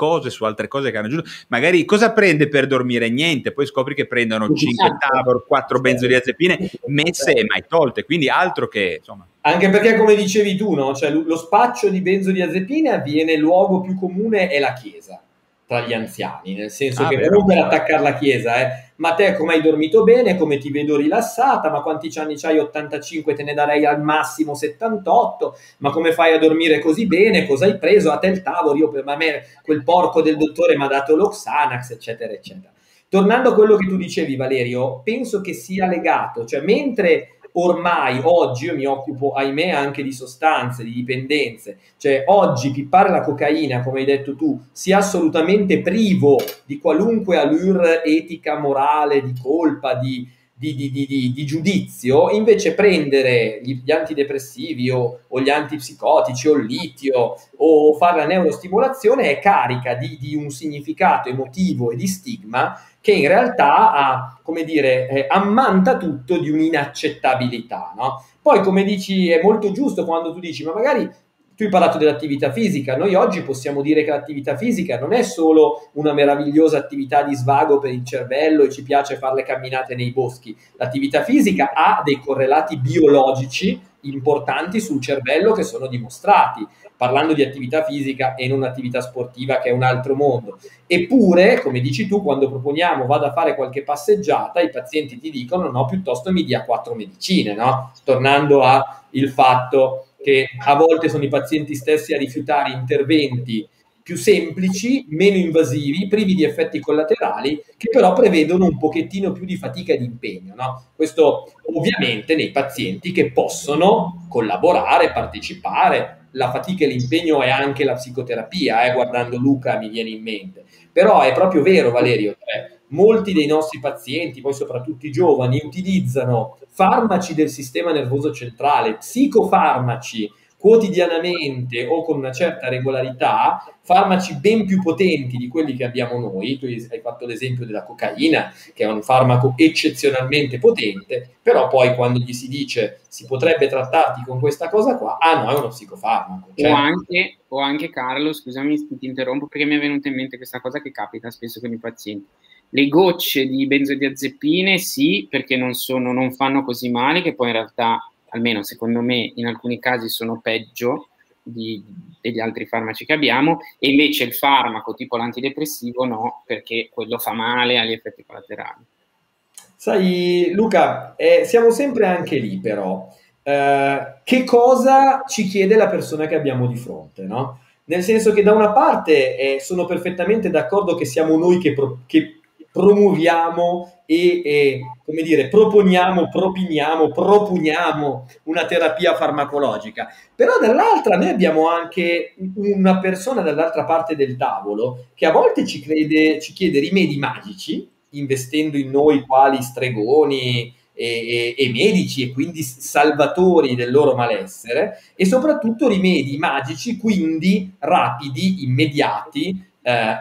altre cose che hanno aggiunto. Magari cosa prende per dormire? Niente. Poi scopri che prendono 5 Tavor, 4 benzodiazepine messe e mai tolte, quindi altro che, insomma. Anche perché, come dicevi tu, no? Cioè, lo spaccio di benzodiazepine avviene, il luogo più comune è la chiesa tra gli anziani, nel senso che non per attaccare la chiesa, ma te come hai dormito bene, come ti vedo rilassata, ma quanti anni c'hai? 85, te ne darei al massimo 78, ma come fai a dormire così bene, cosa hai preso, a te il tavolo, ma a me quel porco del dottore mi ha dato l'Oxanax, eccetera eccetera. Tornando a quello che tu dicevi, Valerio, penso che sia legato, cioè mentre ormai oggi io mi occupo, ahimè, anche di sostanze, di dipendenze, cioè oggi pippare la cocaina, come hai detto tu, sia assolutamente privo di qualunque allure etica, morale, di colpa, di giudizio. Invece prendere gli antidepressivi o gli antipsicotici o il litio o fare la neurostimolazione è carica di un significato emotivo e di stigma che in realtà ammanta tutto di un'inaccettabilità, no? Poi, come dici, è molto giusto quando tu dici, ma magari tu hai parlato dell'attività fisica, noi oggi possiamo dire che l'attività fisica non è solo una meravigliosa attività di svago per il cervello e ci piace fare le camminate nei boschi. L'attività fisica ha dei correlati biologici importanti sul cervello che sono dimostrati, parlando di attività fisica e non attività sportiva, che è un altro mondo. Eppure, come dici tu, quando proponiamo vado a fare qualche passeggiata, i pazienti ti dicono no, piuttosto mi dia 4 medicine, no? Tornando al fatto che a volte sono i pazienti stessi a rifiutare interventi più semplici, meno invasivi, privi di effetti collaterali, che però prevedono un pochettino più di fatica e di impegno, no? Questo ovviamente nei pazienti che possono collaborare, partecipare. La fatica e l'impegno è anche la psicoterapia, guardando Luca mi viene in mente. Però è proprio vero, Valerio, cioè, molti dei nostri pazienti, poi soprattutto i giovani, utilizzano farmaci del sistema nervoso centrale, psicofarmaci, quotidianamente o con una certa regolarità farmaci ben più potenti di quelli che abbiamo noi. Tu hai fatto l'esempio della cocaina, che è un farmaco eccezionalmente potente, però poi quando gli si dice si potrebbe trattarti con questa cosa qua, ah no, è uno psicofarmaco. Cioè... O anche Carlo, scusami, ti interrompo perché mi è venuta in mente questa cosa che capita spesso con i pazienti. Le gocce di benzodiazepine sì, perché non fanno così male, che poi in realtà, almeno secondo me, in alcuni casi sono peggio degli altri farmaci che abbiamo, e invece il farmaco tipo l'antidepressivo no, perché quello fa male agli effetti collaterali. Sai Luca, siamo sempre anche lì però, che cosa ci chiede la persona che abbiamo di fronte, no? Nel senso che da una parte sono perfettamente d'accordo che siamo noi che promuoviamo e come dire, propugniamo una terapia farmacologica, però dall'altra noi abbiamo anche una persona dall'altra parte del tavolo che a volte ci chiede rimedi magici, investendo in noi quali stregoni e medici e quindi salvatori del loro malessere, e soprattutto rimedi magici, quindi rapidi, immediati,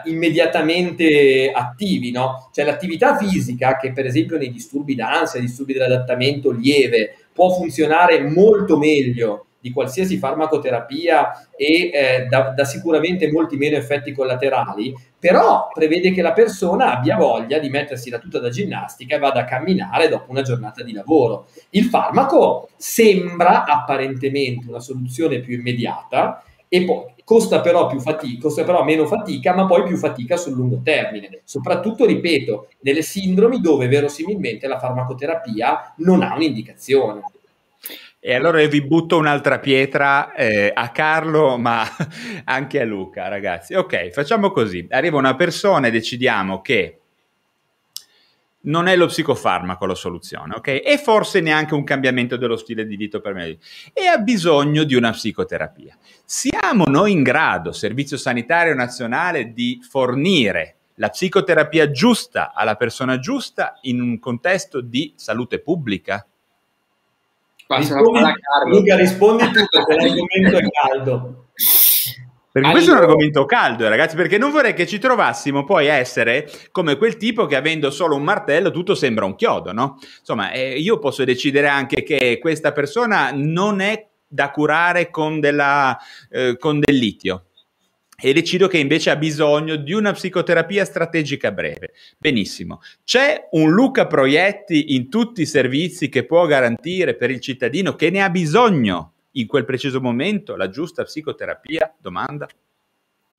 immediatamente attivi, no? Cioè l'attività fisica, che per esempio nei disturbi d'ansia, disturbi dell'adattamento lieve, può funzionare molto meglio di qualsiasi farmacoterapia e da sicuramente molti meno effetti collaterali, però prevede che la persona abbia voglia di mettersi la tuta da ginnastica e vada a camminare dopo una giornata di lavoro. Il farmaco sembra apparentemente una soluzione più immediata e poi costa però meno fatica, ma poi più fatica sul lungo termine, soprattutto, ripeto, nelle sindromi dove verosimilmente la farmacoterapia non ha un'indicazione. E allora io vi butto un'altra pietra a Carlo, ma anche a Luca, ragazzi. Ok, facciamo così. Arriva una persona e decidiamo che non è lo psicofarmaco la soluzione, ok? E forse neanche un cambiamento dello stile di vita per me. E ha bisogno di una psicoterapia. Siamo noi in grado, Servizio Sanitario Nazionale, di fornire la psicoterapia giusta alla persona giusta in un contesto di salute pubblica? Rispondi tu, perché l'argomento è caldo. Perché questo è un argomento caldo, ragazzi, perché non vorrei che ci trovassimo poi a essere come quel tipo che, avendo solo un martello, tutto sembra un chiodo, no? Insomma, io posso decidere anche che questa persona non è da curare con del litio, e decido che invece ha bisogno di una psicoterapia strategica breve. Benissimo. C'è un Luca Proietti in tutti i servizi che può garantire per il cittadino che ne ha bisogno in quel preciso momento la giusta psicoterapia? Domanda.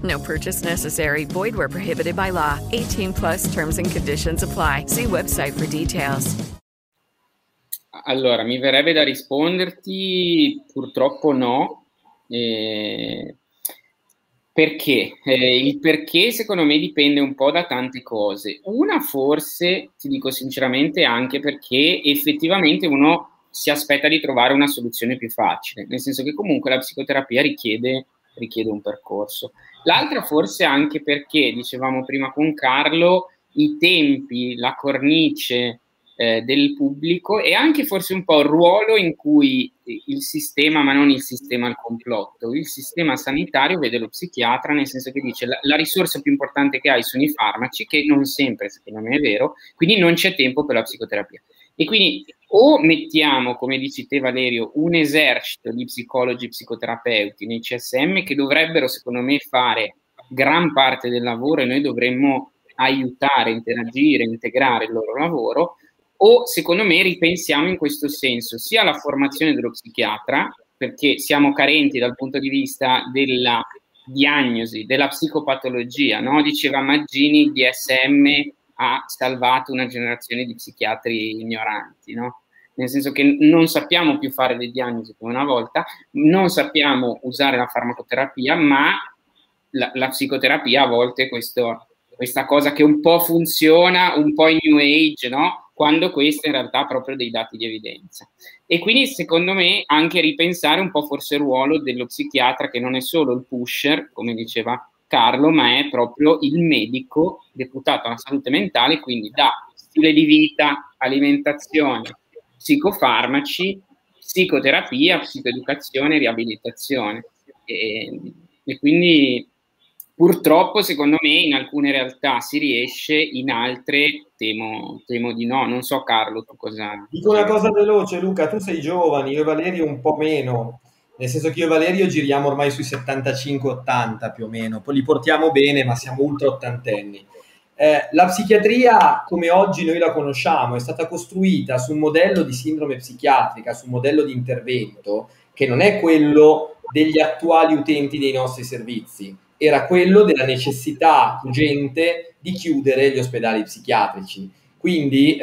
No purchase necessary. Void where prohibited by law. 18+ terms and conditions apply. See website for details. Allora, mi verrebbe da risponderti purtroppo no. Perché? Il perché secondo me dipende un po' da tante cose. Una forse, ti dico sinceramente, anche perché effettivamente uno si aspetta di trovare una soluzione più facile. Nel senso che comunque la psicoterapia richiede un percorso. L'altra forse anche perché, dicevamo prima con Carlo, i tempi, la cornice del pubblico, e anche forse un po' il ruolo in cui il sistema, ma non il sistema al complotto, il sistema sanitario vede lo psichiatra, nel senso che dice la risorsa più importante che hai sono i farmaci, che non sempre, secondo me, è vero, quindi non c'è tempo per la psicoterapia. E quindi o mettiamo, come dici te Valerio, un esercito di psicologi e psicoterapeuti nei CSM che dovrebbero, secondo me, fare gran parte del lavoro, e noi dovremmo aiutare, interagire, integrare il loro lavoro, o secondo me ripensiamo in questo senso sia la formazione dello psichiatra, perché siamo carenti dal punto di vista della diagnosi, della psicopatologia, no? Diceva Maggini, il DSM ha salvato una generazione di psichiatri ignoranti, no? Nel senso che non sappiamo più fare le diagnosi come una volta, non sappiamo usare la farmacoterapia, ma la psicoterapia a volte è questa cosa che un po' funziona, un po' in new age, no? Quando questo in realtà ha proprio dei dati di evidenza. E quindi secondo me anche ripensare un po' forse il ruolo dello psichiatra, che non è solo il pusher, come diceva Carlo, ma è proprio il medico deputato alla salute mentale, quindi da stile di vita, alimentazione, psicofarmaci, psicoterapia, psicoeducazione, riabilitazione. E quindi purtroppo secondo me in alcune realtà si riesce, in altre temo di no. Non so Carlo, tu cosa... Dico una cosa veloce Luca, tu sei giovane, io e Valerio un po' meno, nel senso che io e Valerio giriamo ormai sui 75-80 più o meno, poi li portiamo bene ma siamo ultra ottantenni. La psichiatria come oggi noi la conosciamo è stata costruita su un modello di sindrome psichiatrica, su un modello di intervento che non è quello degli attuali utenti dei nostri servizi, era quello della necessità urgente di chiudere gli ospedali psichiatrici. Quindi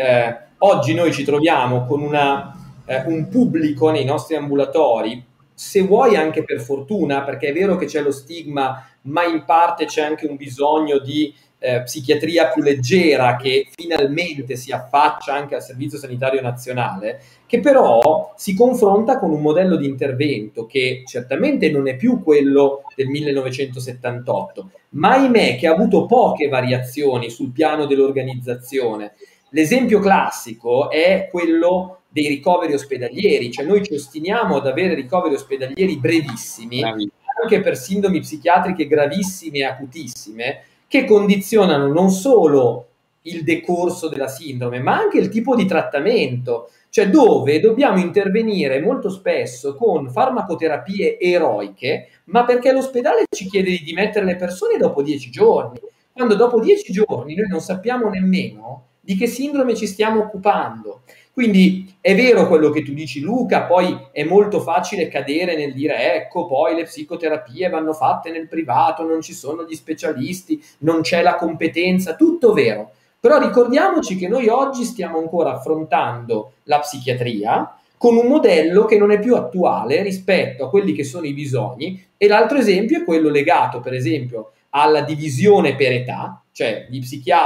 oggi noi ci troviamo con un pubblico nei nostri ambulatori, se vuoi anche per fortuna, perché è vero che c'è lo stigma, ma in parte c'è anche un bisogno di psichiatria più leggera che finalmente si affaccia anche al Servizio Sanitario Nazionale, che però si confronta con un modello di intervento che certamente non è più quello del 1978, ma ahimè che ha avuto poche variazioni sul piano dell'organizzazione. L'esempio classico è quello dei ricoveri ospedalieri, cioè noi ci ostiniamo ad avere ricoveri ospedalieri brevissimi, anche per sindromi psichiatriche gravissime e acutissime, che condizionano non solo il decorso della sindrome, ma anche il tipo di trattamento, cioè dove dobbiamo intervenire molto spesso con farmacoterapie eroiche, ma perché l'ospedale ci chiede di dimettere le persone dopo 10 giorni, quando dopo 10 giorni noi non sappiamo nemmeno di che sindrome ci stiamo occupando. Quindi è vero quello che tu dici Luca, poi è molto facile cadere nel dire ecco poi le psicoterapie vanno fatte nel privato, non ci sono gli specialisti, non c'è la competenza, tutto vero, però ricordiamoci che noi oggi stiamo ancora affrontando la psichiatria con un modello che non è più attuale rispetto a quelli che sono i bisogni, e l'altro esempio è quello legato per esempio alla divisione per età, cioè di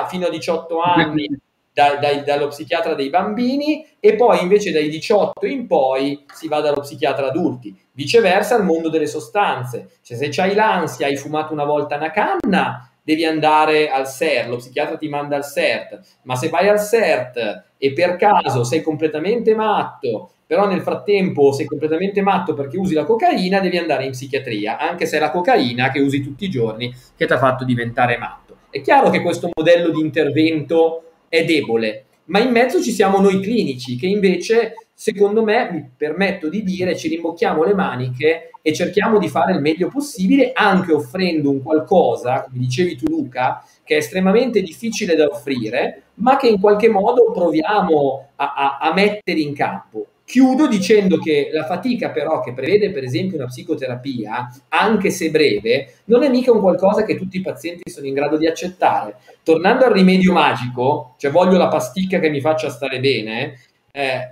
fino a 18 anni dallo psichiatra dei bambini e poi invece dai 18 in poi si va dallo psichiatra adulti. Viceversa al mondo delle sostanze, cioè se c'hai l'ansia, hai fumato una volta una canna, devi andare al CERT, lo psichiatra ti manda al CERT, ma se vai al CERT e per caso sei completamente matto, però nel frattempo sei completamente matto perché usi la cocaina, devi andare in psichiatria, anche se è la cocaina che usi tutti i giorni che ti ha fatto diventare matto. È chiaro che questo modello di intervento è debole, ma in mezzo ci siamo noi clinici che invece, secondo me, mi permetto di dire, ci rimbocchiamo le maniche e cerchiamo di fare il meglio possibile, anche offrendo un qualcosa, come dicevi tu Luca, che è estremamente difficile da offrire, ma che in qualche modo proviamo a mettere in campo. Chiudo dicendo che la fatica però che prevede per esempio una psicoterapia, anche se breve, non è mica un qualcosa che tutti i pazienti sono in grado di accettare. Tornando al rimedio magico, cioè voglio la pasticca che mi faccia stare bene,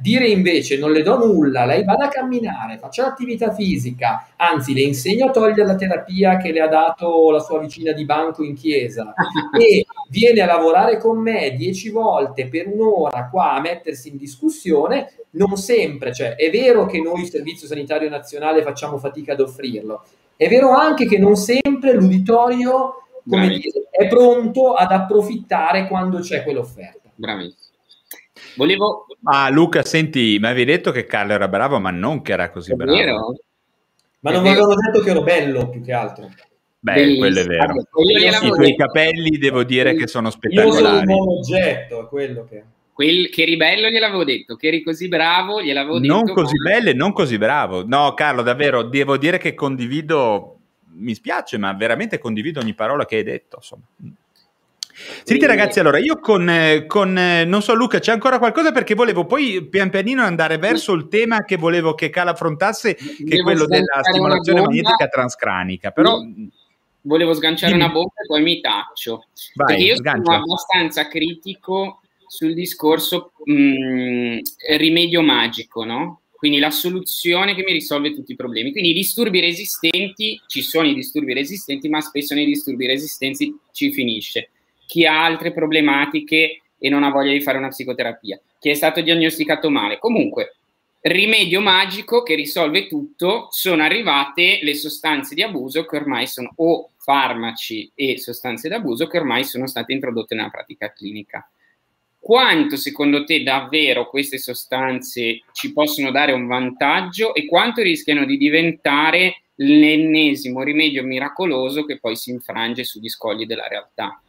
dire invece non le do nulla, lei vada a camminare, faccia l'attività fisica, anzi le insegno a togliere la terapia che le ha dato la sua vicina di banco in chiesa e viene a lavorare con me 10 volte per un'ora qua a mettersi in discussione, non sempre, cioè è vero che noi il Servizio Sanitario Nazionale facciamo fatica ad offrirlo, è vero anche che non sempre l'uditorio, come dire, è pronto ad approfittare quando c'è quell'offerta. Bravissimo. Ma Luca, senti, mi avevi detto che Carlo era bravo, ma non che era così bravo. Ma non mi avevano detto che ero bello, più che altro. Beh, quello è vero. I tuoi capelli devo dire che sono spettacolari. Io sono un buon oggetto, è quello che... che eri bello gliel'avevo detto, che eri così bravo gliel'avevo detto. Non così bello e non così bravo. No, Carlo, davvero, devo dire che condivido, mi spiace, ma veramente condivido ogni parola che hai detto, insomma. Sentite ragazzi, allora io con non so Luca c'è ancora qualcosa, perché volevo poi pian pianino andare verso il tema che volevo che Cal affrontasse, che è quello della stimolazione magnetica transcranica, però volevo sganciare una bomba e poi mi taccio. Vai, perché io sono abbastanza critico sul discorso rimedio magico, no? Quindi la soluzione che mi risolve tutti i problemi. Quindi i disturbi resistenti, ci sono i disturbi resistenti, ma spesso nei disturbi resistenti ci finisce. Chi ha altre problematiche e non ha voglia di fare una psicoterapia, chi è stato diagnosticato male. Comunque, rimedio magico che risolve tutto, sono arrivate le sostanze di abuso che ormai sono, o farmaci e sostanze d'abuso che ormai sono state introdotte nella pratica clinica. Quanto secondo te davvero queste sostanze ci possono dare un vantaggio e quanto rischiano di diventare l'ennesimo rimedio miracoloso che poi si infrange sugli scogli della realtà?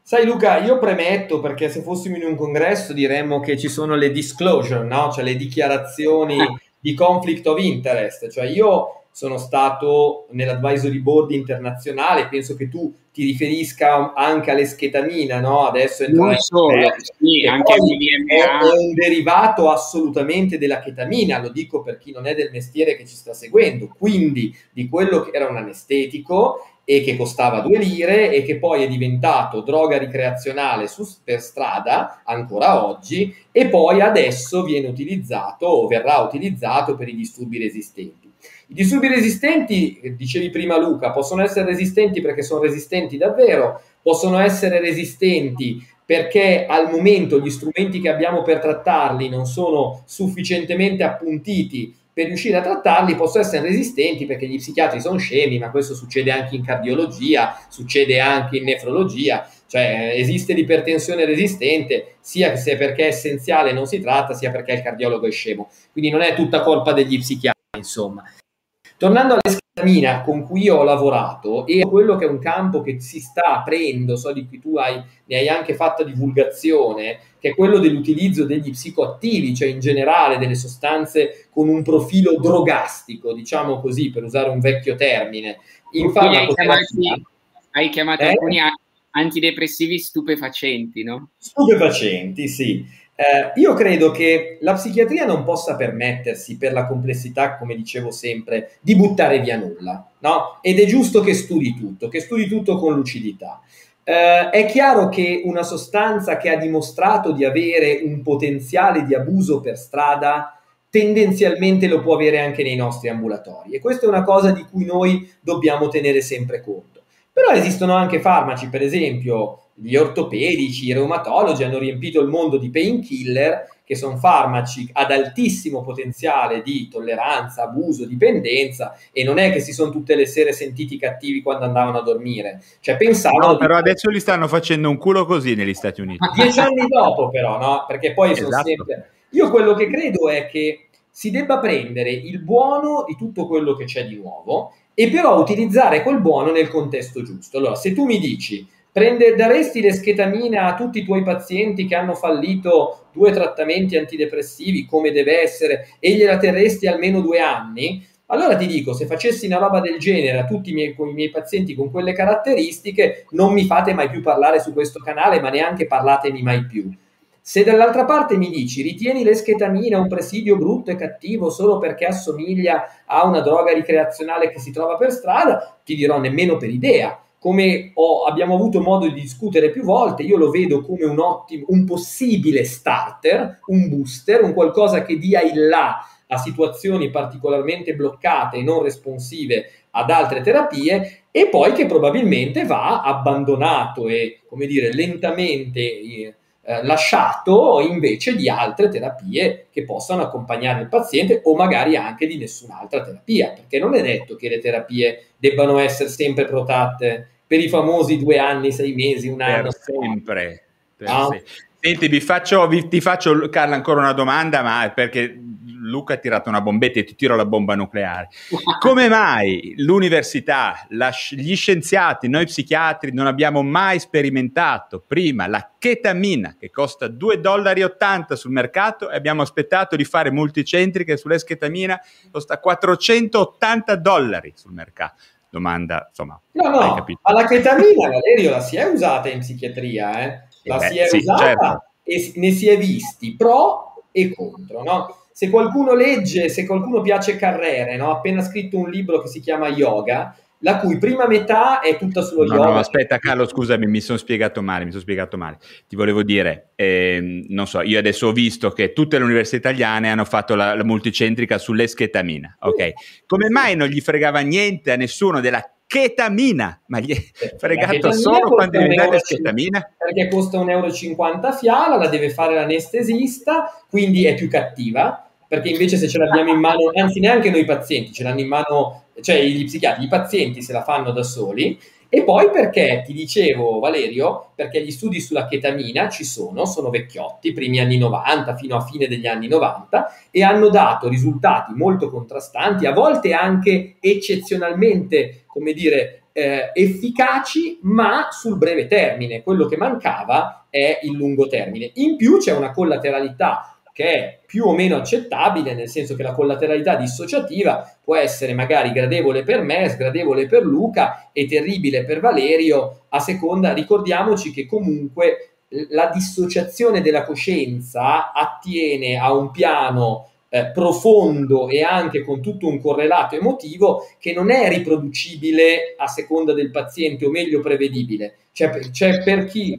Sai Luca, io premetto, perché se fossimo in un congresso diremmo che ci sono le disclosure, no? Cioè le dichiarazioni di conflict of interest. Cioè io sono stato nell'advisory board internazionale, penso che tu ti riferisca anche all'esketamina, no? Adesso non solo, sì, anche è un derivato assolutamente della chetamina, lo dico per chi non è del mestiere che ci sta seguendo, quindi di quello che era un anestetico e che costava 2 lire e che poi è diventato droga ricreazionale per strada ancora oggi, e poi adesso viene utilizzato o verrà utilizzato per i disturbi resistenti. I disturbi resistenti, dicevi prima Luca, possono essere resistenti perché sono resistenti davvero, possono essere resistenti perché al momento gli strumenti che abbiamo per trattarli non sono sufficientemente appuntiti per riuscire a trattarli, possono essere resistenti perché gli psichiatri sono scemi, ma questo succede anche in cardiologia, succede anche in nefrologia, cioè esiste l'ipertensione resistente sia se perché è essenziale e non si tratta, sia perché il cardiologo è scemo. Quindi non è tutta colpa degli psichiatri, insomma. Tornando all'esketamina con cui io ho lavorato e a quello che è un campo che si sta aprendo, so di cui tu ne hai anche fatto divulgazione, che è quello dell'utilizzo degli psicoattivi, cioè in generale delle sostanze con un profilo drogastico, diciamo così, per usare un vecchio termine. In hai chiamato alcuni antidepressivi stupefacenti, no? Stupefacenti, sì. Io credo che la psichiatria non possa permettersi, per la complessità, come dicevo sempre, di buttare via nulla, no? Ed è giusto che studi tutto con lucidità. È chiaro che una sostanza che ha dimostrato di avere un potenziale di abuso per strada tendenzialmente lo può avere anche nei nostri ambulatori, e questa è una cosa di cui noi dobbiamo tenere sempre conto. Però esistono anche farmaci, per esempio gli ortopedici, i reumatologi hanno riempito il mondo di painkiller, che sono farmaci ad altissimo potenziale di tolleranza, abuso, dipendenza, e non è che si sono tutte le sere sentiti cattivi quando andavano a dormire. Cioè pensavano... No, però adesso li stanno facendo un culo così negli Stati Uniti. 10 anni dopo però, no? Perché poi esatto. Sono sempre... Io quello che credo è che si debba prendere il buono di tutto quello che c'è di nuovo e però utilizzare quel buono nel contesto giusto. Allora, se tu mi dici daresti l'esketamina a tutti i tuoi pazienti che hanno fallito 2 trattamenti antidepressivi, come deve essere, e gliela terresti almeno 2 anni, allora ti dico, se facessi una roba del genere a tutti i miei pazienti con quelle caratteristiche, non mi fate mai più parlare su questo canale, ma neanche parlatemi mai più. Se dall'altra parte mi dici, ritieni l'esketamina un presidio brutto e cattivo solo perché assomiglia a una droga ricreazionale che si trova per strada, ti dirò nemmeno per idea. Come abbiamo avuto modo di discutere più volte, io lo vedo come un possibile starter, un booster, un qualcosa che dia il là a situazioni particolarmente bloccate e non responsive ad altre terapie, e poi che probabilmente va abbandonato e, come dire, lentamente lasciato invece di altre terapie che possano accompagnare il paziente, o magari anche di nessun'altra terapia, perché non è detto che le terapie debbano essere sempre protratte per i famosi 2 anni, 6 mesi, un anno. Sempre. No? Senti, ti faccio Carlo ancora una domanda, ma perché Luca ha tirato una bombetta e ti tiro la bomba nucleare. Come mai l'università, gli scienziati, noi psichiatri non abbiamo mai sperimentato prima la chetamina, che costa $2,80 sul mercato, e abbiamo aspettato di fare multicentri che sull'esketamina costa $480 sul mercato? domanda, insomma. No, hai capito. Ma la chetamina, Valerio, la si è usata in psichiatria, la si è usata, certo. E ne si è visti pro e contro, no? Se qualcuno legge, se qualcuno piace Carrere, no? Ha appena scritto un libro che si chiama Yoga, la cui prima metà è tutta sullo yoga. No, aspetta Carlo, scusami, mi sono spiegato male. Ti volevo dire, non so, io adesso ho visto che tutte le università italiane hanno fatto la multicentrica sull'esketamina, ok? Come mai non gli fregava niente a nessuno della chetamina? Ma gli è fregato solo quando è diventata l'esketamina? Perché costa €1,50 fiala, la deve fare l'anestesista, quindi è più cattiva, perché invece se ce l'abbiamo in mano, anzi neanche noi pazienti, ce l'hanno in mano... cioè gli psichiatri, i pazienti se la fanno da soli. E poi perché, ti dicevo Valerio, perché gli studi sulla chetamina ci sono vecchiotti, primi anni 90 fino a fine degli anni 90, e hanno dato risultati molto contrastanti, a volte anche eccezionalmente, come dire, efficaci, ma sul breve termine. Quello che mancava è il lungo termine. In più c'è una collateralità che è più o meno accettabile, nel senso che la collateralità dissociativa può essere magari gradevole per me, sgradevole per Luca e terribile per Valerio, a seconda. Ricordiamoci che comunque la dissociazione della coscienza attiene a un piano profondo e anche con tutto un correlato emotivo che non è riproducibile a seconda del paziente, o meglio prevedibile. C'è per chi,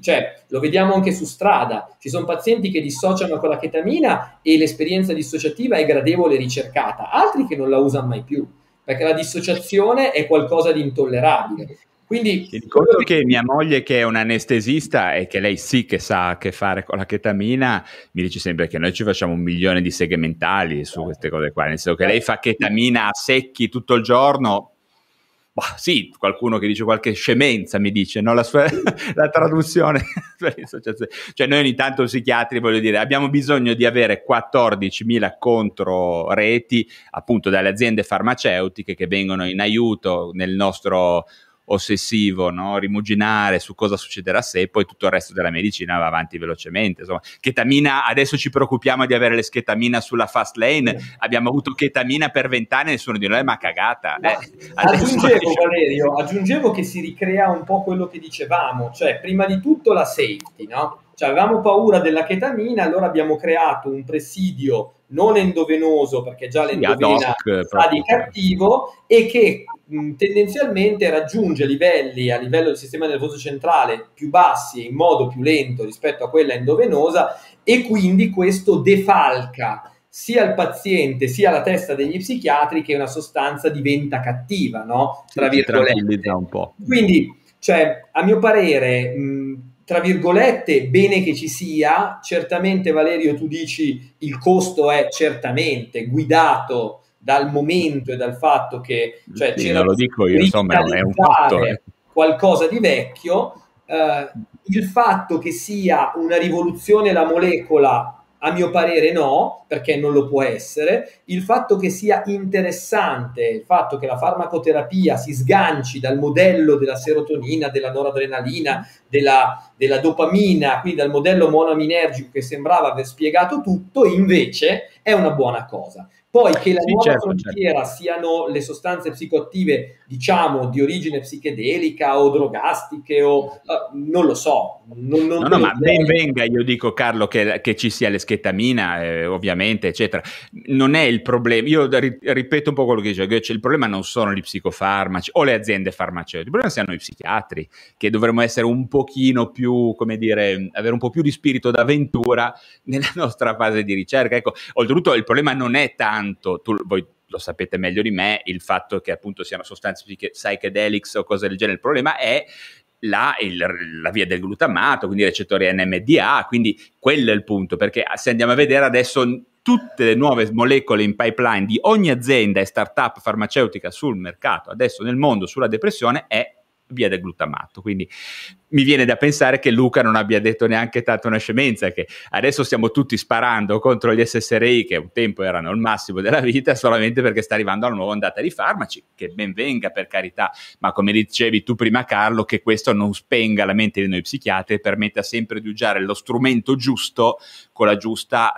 lo vediamo anche su strada, ci sono pazienti che dissociano con la chetamina e l'esperienza dissociativa è gradevole e ricercata, altri che non la usano mai più, perché la dissociazione è qualcosa di intollerabile. Quindi ti ricordo che mia moglie, che è un'anestesista e che lei sì che sa a che fare con la chetamina, mi dice sempre che noi ci facciamo 1 milione di segmentali su queste cose qua, nel senso che lei fa chetamina a secchi tutto il giorno. Bah, sì, qualcuno che dice qualche scemenza mi dice, no? La traduzione per l'associazione. Cioè noi ogni tanto psichiatri, voglio dire, abbiamo bisogno di avere 14.000 controreti appunto dalle aziende farmaceutiche che vengono in aiuto nel nostro... ossessivo, no? Rimuginare su cosa succederà se, poi tutto il resto della medicina va avanti velocemente. Insomma, chetamina, adesso ci preoccupiamo di avere l'esketamina sulla fast lane, abbiamo avuto chetamina per 20 anni, nessuno di noi, ma cagata. Aggiungevo che si ricrea un po' quello che dicevamo, cioè prima di tutto la safety, no? Cioè avevamo paura della chetamina, allora abbiamo creato un presidio non endovenoso, perché già l'endovena fa di cattivo, e che tendenzialmente raggiunge livelli a livello del sistema nervoso centrale più bassi e in modo più lento rispetto a quella endovenosa, e quindi questo defalca sia il paziente sia la testa degli psichiatri che una sostanza diventa cattiva, no? Tra virgolette. Un po'. Quindi, cioè, a mio parere, tra virgolette, bene che ci sia, certamente Valerio tu dici il costo è certamente guidato dal momento e dal fatto che, cioè, sì, c'era, non lo dico io, insomma, è un fatto, qualcosa di vecchio, il fatto che sia una rivoluzione la molecola, a mio parere no, perché non lo può essere. Il fatto che sia interessante, il fatto che la farmacoterapia si sganci dal modello della serotonina, della noradrenalina, della dopamina, quindi dal modello monoaminergico che sembrava aver spiegato tutto, invece è una buona cosa. Poi che la nuova frontiera siano le sostanze psicoattive, diciamo, di origine psichedelica o drogastiche o non lo so. Ma ben venga, io dico Carlo che ci sia l'esketamina, ovviamente, eccetera. Non è il problema, io ripeto un po' quello che dice Gøtzsche, il problema non sono gli psicofarmaci o le aziende farmaceutiche, il problema siano i psichiatri, che dovremmo essere un pochino più, come dire, avere un po' più di spirito d'avventura nella nostra fase di ricerca. Ecco, oltretutto il problema non è tanto, voi lo sapete meglio di me, il fatto che appunto siano sostanze psychedelics o cose del genere, il problema è la via del glutamato, quindi i recettori NMDA, quindi quello è il punto, perché se andiamo a vedere adesso tutte le nuove molecole in pipeline di ogni azienda e startup farmaceutica sul mercato adesso nel mondo sulla depressione è via del glutamato, quindi mi viene da pensare che Luca non abbia detto neanche tanto una scemenza, che adesso stiamo tutti sparando contro gli SSRI, che un tempo erano il massimo della vita, solamente perché sta arrivando una nuova ondata di farmaci, che ben venga, per carità, ma come dicevi tu prima Carlo, che questo non spenga la mente di noi psichiatri e permetta sempre di usare lo strumento giusto con la giusta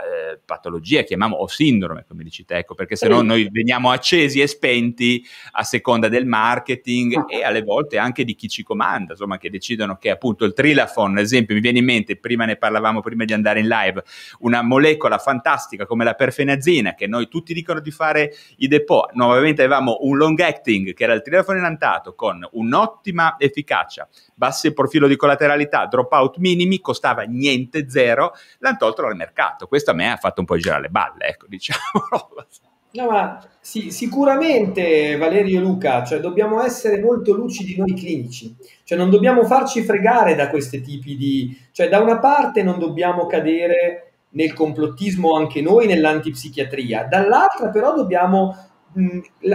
patologia, chiamiamo, o sindrome, come dici te, ecco, perché se no noi veniamo accesi e spenti a seconda del marketing e alle volte anche di chi ci comanda, insomma, che decidono che appunto il Trilafone, ad esempio, mi viene in mente, prima ne parlavamo prima di andare in live, una molecola fantastica come la perfenazina, che noi tutti dicono di fare i depot, nuovamente avevamo un long acting che era il Trilafone inantato con un'ottima efficacia, basso profilo di collateralità, dropout minimi, costava niente, zero, l'hanno tolto dal mercato. Questo a me ha fatto un po' girare le balle, ecco, diciamolo. No, ma sì, sicuramente Valerio e Luca, cioè dobbiamo essere molto lucidi noi clinici, cioè non dobbiamo farci fregare da questi tipi di, cioè da una parte non dobbiamo cadere nel complottismo anche noi, nell'antipsichiatria, dall'altra però dobbiamo,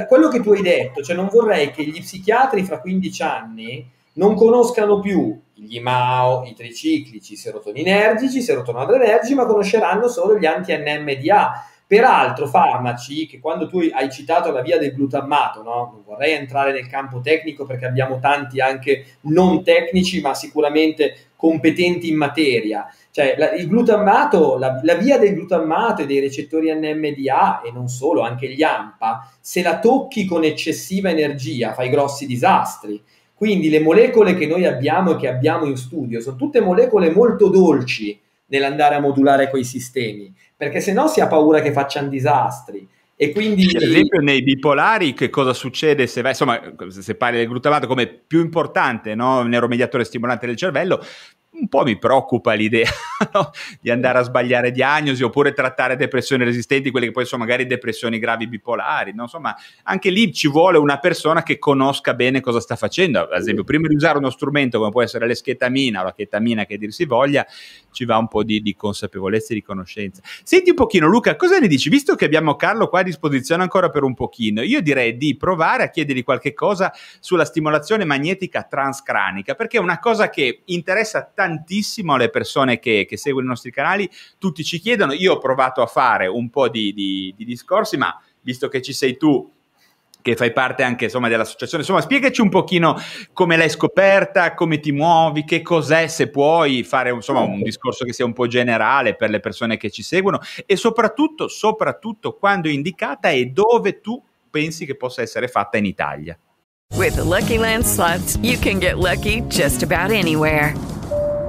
quello che tu hai detto, cioè non vorrei che gli psichiatri fra 15 anni non conoscano più gli MAO, i triciclici, i serotoninergici, i serotonoadrenergi, ma conosceranno solo gli anti-NMDA. Peraltro farmaci che, quando tu hai citato la via del glutammato, no? Non vorrei entrare nel campo tecnico perché abbiamo tanti anche non tecnici ma sicuramente competenti in materia, cioè il glutammato, la via del glutammato e dei recettori NMDA e non solo, anche gli AMPA, se la tocchi con eccessiva energia fai grossi disastri. Quindi le molecole che noi abbiamo e che abbiamo in studio sono tutte molecole molto dolci nell'andare a modulare quei sistemi, perché se no si ha paura che facciano disastri. E quindi, per esempio, nei bipolari che cosa succede se vai, insomma, se parli del glutamato come più importante, no, neuromediatore stimolante del cervello, un po' mi preoccupa l'idea, no? Di andare a sbagliare diagnosi oppure trattare depressioni resistenti, quelle che poi sono magari depressioni gravi bipolari, no? Insomma, anche lì ci vuole una persona che conosca bene cosa sta facendo. Ad esempio, prima di usare uno strumento come può essere l'eschetamina o la chetamina, che dir si voglia, ci va un po' di consapevolezza e di conoscenza. Senti un pochino Luca, cosa ne dici? Visto che abbiamo Carlo qua a disposizione ancora per un pochino, io direi di provare a chiedergli qualche cosa sulla stimolazione magnetica transcranica, perché è una cosa che interessa tantissimo alle persone che seguono i nostri canali, tutti ci chiedono. Io ho provato a fare un po' di discorsi, ma visto che ci sei tu, che fai parte anche, insomma, dell'associazione, insomma, spiegaci un pochino come l'hai scoperta, come ti muovi, che cos'è, se puoi fare, insomma, un discorso che sia un po' generale per le persone che ci seguono e soprattutto quando è indicata e dove tu pensi che possa essere fatta in Italia. With the Lucky Land Slots, you can get lucky just about anywhere.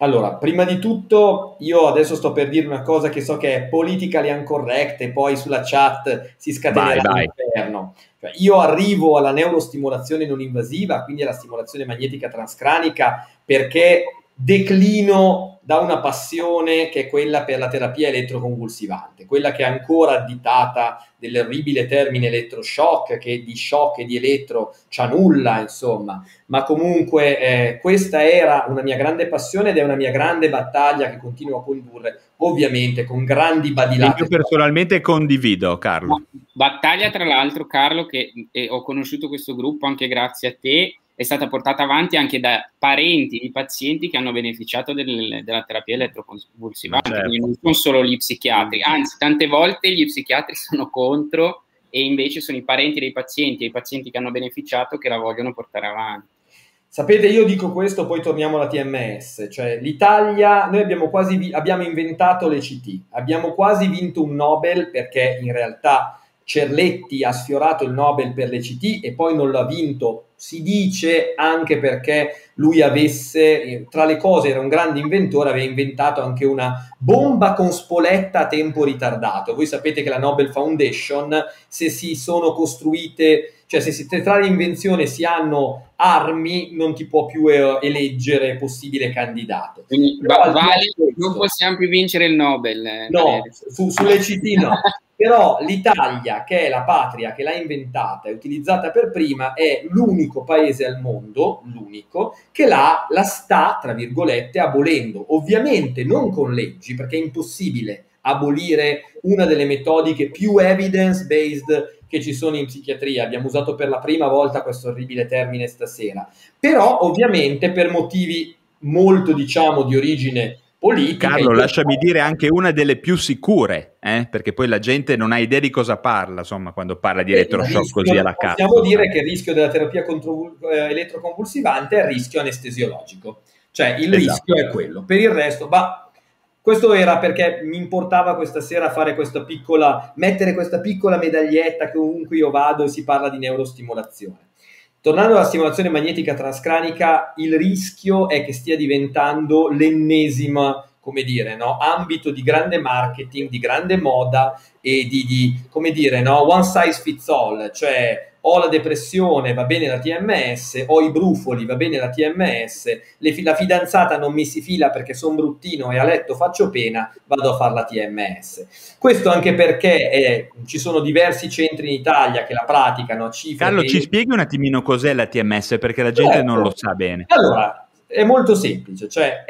Allora, prima di tutto, io adesso sto per dire una cosa che so che è politically incorrect e poi sulla chat si scatenerà l'inferno. Cioè, io arrivo alla neurostimolazione non invasiva, quindi alla stimolazione magnetica transcranica, perché declino da una passione che è quella per la terapia elettroconvulsivante, quella che è ancora additata dell'orribile termine elettroshock, che di shock e di elettro c'ha nulla, insomma, ma comunque questa era una mia grande passione ed è una mia grande battaglia che continuo a condurre, ovviamente con grandi badilate. Io personalmente condivido, Carlo. Battaglia, tra l'altro, Carlo, che ho conosciuto questo gruppo anche grazie a te, è stata portata avanti anche da parenti di pazienti che hanno beneficiato della terapia elettroconvulsivante, certo. Quindi non sono solo gli psichiatri, anzi tante volte gli psichiatri sono contro e invece sono i parenti dei pazienti e i pazienti che hanno beneficiato che la vogliono portare avanti. Sapete, io dico questo, poi torniamo alla TMS, cioè l'Italia, noi abbiamo inventato le CT, abbiamo quasi vinto un Nobel, perché in realtà Cerletti ha sfiorato il Nobel per le CT e poi non l'ha vinto, si dice anche perché lui avesse, tra le cose, era un grande inventore, aveva inventato anche una bomba con spoletta a tempo ritardato. Voi sapete che la Nobel Foundation, se si sono costruite, cioè se tra le invenzioni si hanno armi, non ti può più eleggere possibile candidato. Quindi non possiamo più vincere il Nobel. No, sulle CT no. Però l'Italia, che è la patria che l'ha inventata e utilizzata per prima, è l'unico paese al mondo, l'unico, che la sta, tra virgolette, abolendo. Ovviamente non con leggi, perché è impossibile abolire una delle metodiche più evidence-based che ci sono in psichiatria. Abbiamo usato per la prima volta questo orribile termine stasera. Però, ovviamente, per motivi molto, diciamo, di origine politica. Carlo, lasciami dire anche una delle più sicure, perché poi la gente non ha idea di cosa parla, insomma, quando parla di elettroshock così alla cazzo. Possiamo dire che il rischio della terapia elettroconvulsivante è il rischio anestesiologico, cioè il rischio è quello. Per il resto, questo era perché mi importava questa sera fare mettere questa piccola medaglietta che ovunque io vado si parla di neurostimolazione. Tornando alla stimolazione magnetica transcranica, il rischio è che stia diventando l'ennesima, come dire, no, ambito di grande marketing, di grande moda e di come dire, no, one size fits all, cioè ho la depressione, va bene la TMS, ho i brufoli, va bene la TMS, la fidanzata non mi si fila perché sono bruttino e a letto faccio pena, vado a fare la TMS. Questo anche perché ci sono diversi centri in Italia che la praticano. Carlo, ci spieghi un attimino cos'è la TMS, perché la gente non lo sa bene. Allora, è molto semplice, cioè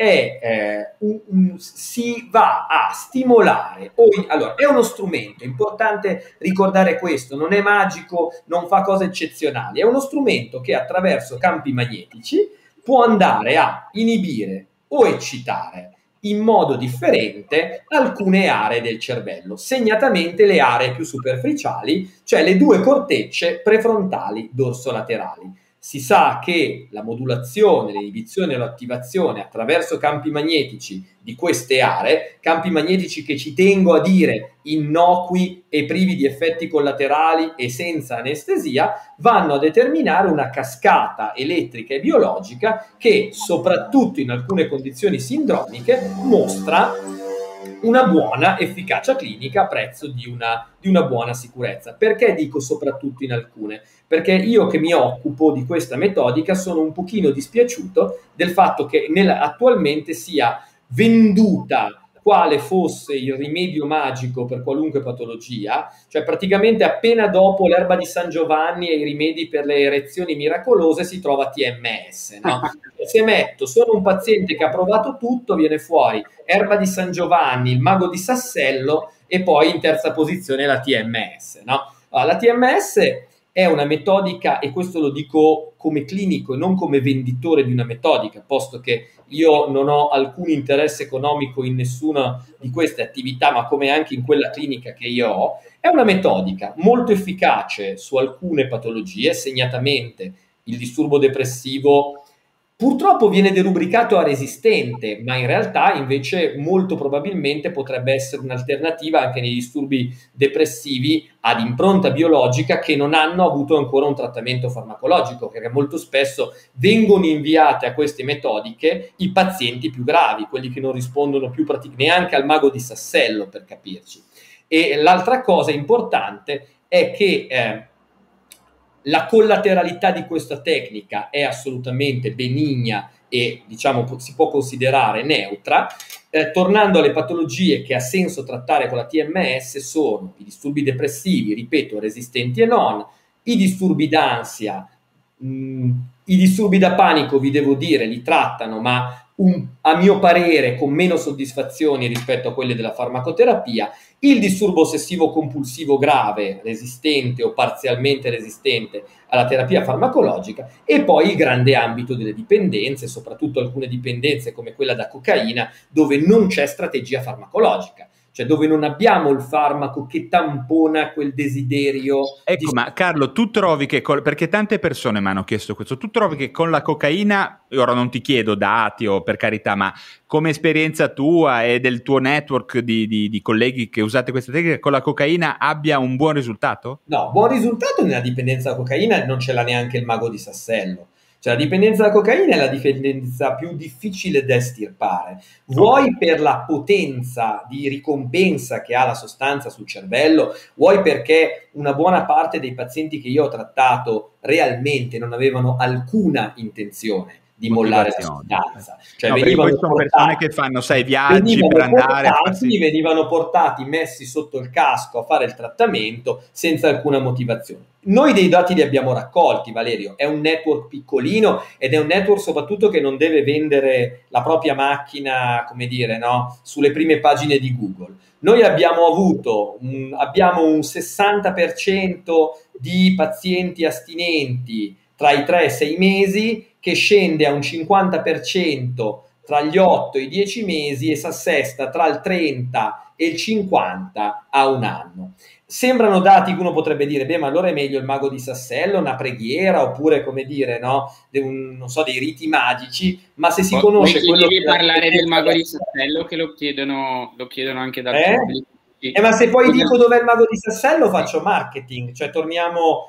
si va a stimolare. Allora, è uno strumento, è importante ricordare questo, non è magico, non fa cose eccezionali, è uno strumento che attraverso campi magnetici può andare a inibire o eccitare in modo differente alcune aree del cervello, segnatamente le aree più superficiali, cioè le due cortecce prefrontali dorsolaterali. Si sa che la modulazione, l'inibizione e l'attivazione attraverso campi magnetici di queste aree, campi magnetici che ci tengo a dire innocui e privi di effetti collaterali e senza anestesia, vanno a determinare una cascata elettrica e biologica che, soprattutto in alcune condizioni sindromiche, mostra una buona efficacia clinica a prezzo di una buona sicurezza. Perché dico soprattutto in alcune? Perché io che mi occupo di questa metodica sono un pochino dispiaciuto del fatto che attualmente sia venduta quale fosse il rimedio magico per qualunque patologia, cioè praticamente appena dopo l'erba di San Giovanni e i rimedi per le erezioni miracolose si trova TMS, no? Se metto solo un paziente che ha provato tutto, viene fuori erba di San Giovanni, il mago di Sassello e poi in terza posizione la TMS, no? Allora, la TMS è una metodica, e questo lo dico come clinico e non come venditore di una metodica, posto che io non ho alcun interesse economico in nessuna di queste attività, ma come anche in quella clinica che io ho, è una metodica molto efficace su alcune patologie, segnatamente il disturbo depressivo. Purtroppo viene derubricato a resistente, ma in realtà invece molto probabilmente potrebbe essere un'alternativa anche nei disturbi depressivi ad impronta biologica che non hanno avuto ancora un trattamento farmacologico, perché molto spesso vengono inviate a queste metodiche i pazienti più gravi, quelli che non rispondono più neanche al mago di Sassello, per capirci. E l'altra cosa importante è che la collateralità di questa tecnica è assolutamente benigna e, diciamo, si può considerare neutra. Tornando alle patologie che ha senso trattare con la TMS, sono i disturbi depressivi, ripeto, resistenti e non, i disturbi d'ansia, i disturbi da panico, vi devo dire, li trattano, ma a mio parere con meno soddisfazioni rispetto a quelle della farmacoterapia. Il disturbo ossessivo compulsivo grave, resistente o parzialmente resistente alla terapia farmacologica, e poi il grande ambito delle dipendenze, soprattutto alcune dipendenze come quella da cocaina, dove non c'è strategia farmacologica. cioè dove non abbiamo il farmaco che tampona quel desiderio. Ecco, di... ma Carlo, tu trovi che, perché tante persone mi hanno chiesto questo, tu trovi che con la cocaina, ora non ti chiedo dati o per carità, ma come esperienza tua e del tuo network di colleghi che usate questa tecnica, con la cocaina abbia un buon risultato? No, buon risultato nella dipendenza da cocaina non ce l'ha neanche il mago di Sassello. Cioè la dipendenza da cocaina è la dipendenza più difficile da estirpare, vuoi per la potenza di ricompensa che ha la sostanza sul cervello, vuoi perché una buona parte dei pazienti che io ho trattato realmente non avevano alcuna intenzione di mollare la sostanza. Cioè, no, venivano poi sono portati, persone che fanno sei viaggi per andare portati, venivano portati, messi sotto il casco a fare il trattamento senza alcuna motivazione. Noi dei dati li abbiamo raccolti, Valerio, è un network piccolino ed è un network soprattutto che non deve vendere la propria macchina, come dire, no, sulle prime pagine di Google. Noi abbiamo avuto un 60% di pazienti astinenti tra i 3 e 6 mesi che scende a un 50% tra gli 8 e i 10 mesi e si assesta tra il 30 e il 50 a un anno. Sembrano dati che uno potrebbe dire, beh, ma allora è meglio il mago di Sassello, una preghiera, oppure, come dire, no, non so, dei riti magici, ma se si conosce quello che... parlare del mago di Sassello, che lo chiedono anche dal pubblico. Ma se poi dico dov'è il mago di Sassello faccio marketing, cioè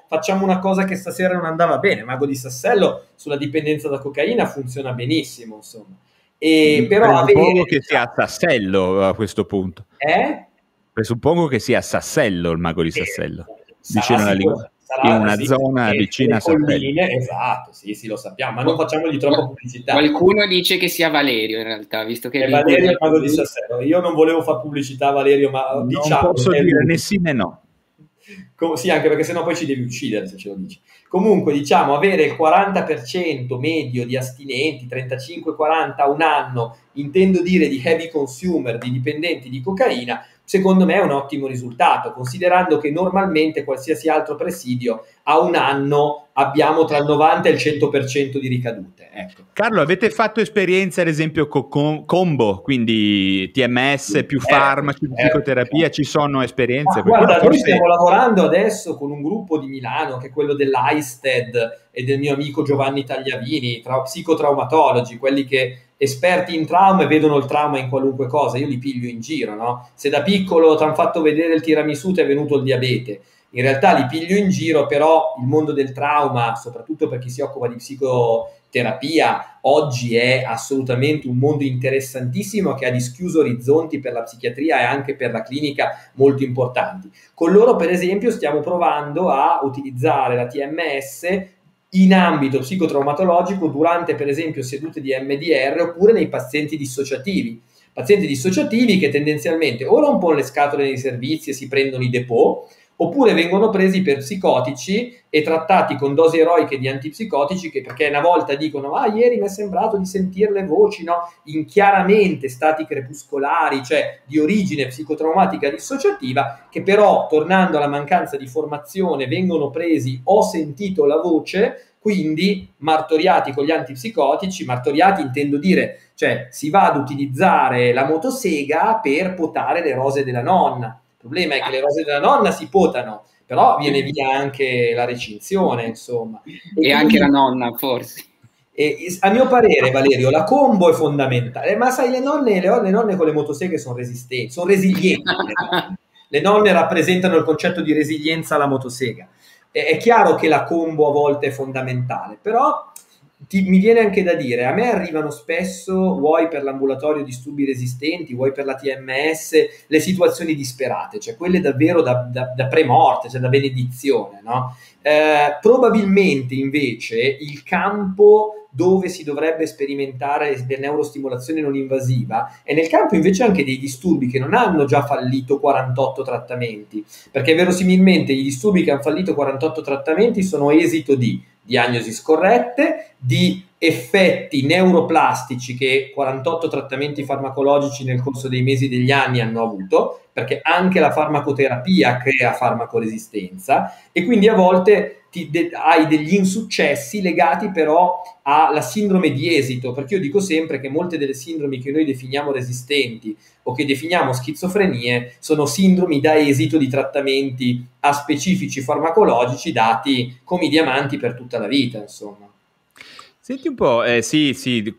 facciamo una cosa che stasera non andava bene. Il mago di Sassello sulla dipendenza da cocaina funziona benissimo, insomma. E però presuppongo che sia Sassello a questo punto. Presuppongo che sia Sassello il mago di Sassello, vicino alla lingua. In una zona vicina a colline, esatto, sì, lo sappiamo, ma non facciamogli troppa pubblicità. Qualcuno dice che sia Valerio in realtà, visto che è Valerio il mago di Sassello. Io non volevo fare pubblicità a Valerio, ma non diciamo, posso dire né sì né no. Sì, anche perché sennò poi ci devi uccidere se ce lo dici. Comunque, diciamo, avere il 40% medio di astinenti, 35-40 a un anno, intendo dire di heavy consumer, di dipendenti di cocaina, secondo me è un ottimo risultato, considerando che normalmente qualsiasi altro presidio a un anno abbiamo tra il 90 e il 100% di ricadute. Ecco. Carlo, avete fatto esperienza, ad esempio, con combo, quindi TMS più farmaci, psicoterapia, ci sono esperienze? Guarda, noi stiamo lavorando adesso con un gruppo di Milano, che è quello dell'Aisted e del mio amico Giovanni Tagliavini, psicotraumatologi, quelli che esperti in trauma e vedono il trauma in qualunque cosa. Io li piglio in giro, no? Se da piccolo ti hanno fatto vedere il tiramisù ti è venuto il diabete, in realtà li piglio in giro, però il mondo del trauma, soprattutto per chi si occupa di psicoterapia, oggi è assolutamente un mondo interessantissimo che ha dischiuso orizzonti per la psichiatria e anche per la clinica molto importanti. Con loro, per esempio, stiamo provando a utilizzare la TMS in ambito psicotraumatologico durante, per esempio, sedute di MDR oppure nei pazienti dissociativi che tendenzialmente o rompono le scatole nei servizi e si prendono i depot, oppure vengono presi per psicotici e trattati con dosi eroiche di antipsicotici, che perché una volta dicono ieri mi è sembrato di sentire le voci, no, in chiaramente stati crepuscolari, cioè di origine psicotraumatica dissociativa, che però, tornando alla mancanza di formazione, vengono presi ho sentito la voce, quindi martoriati con gli antipsicotici. Martoriati intendo dire, cioè si va ad utilizzare la motosega per potare le rose della nonna. Il problema è che le rose della nonna si potano, però viene via anche la recinzione, insomma. E anche la nonna, forse. E, a mio parere, Valerio, la combo è fondamentale. Ma sai, le nonne con le motoseghe sono resistenti, sono resilienti. Le nonne rappresentano il concetto di resilienza alla motosega. È chiaro che la combo a volte è fondamentale, però... mi viene anche da dire, a me arrivano spesso, vuoi per l'ambulatorio disturbi resistenti, vuoi per la TMS, le situazioni disperate, cioè quelle davvero da premorte, cioè da benedizione, no? Probabilmente invece il campo dove si dovrebbe sperimentare neurostimolazione non invasiva è nel campo invece anche dei disturbi che non hanno già fallito 48 trattamenti, perché verosimilmente i disturbi che hanno fallito 48 trattamenti sono esito di diagnosi scorrette, di effetti neuroplastici che 48 trattamenti farmacologici nel corso dei mesi e degli anni hanno avuto, perché anche la farmacoterapia crea farmacoresistenza, e quindi a volte hai degli insuccessi legati però alla sindrome di esito, perché io dico sempre che molte delle sindromi che noi definiamo resistenti o che definiamo schizofrenie sono sindromi da esito di trattamenti a specifici farmacologici dati come i diamanti per tutta la vita, insomma. Senti un po', sì,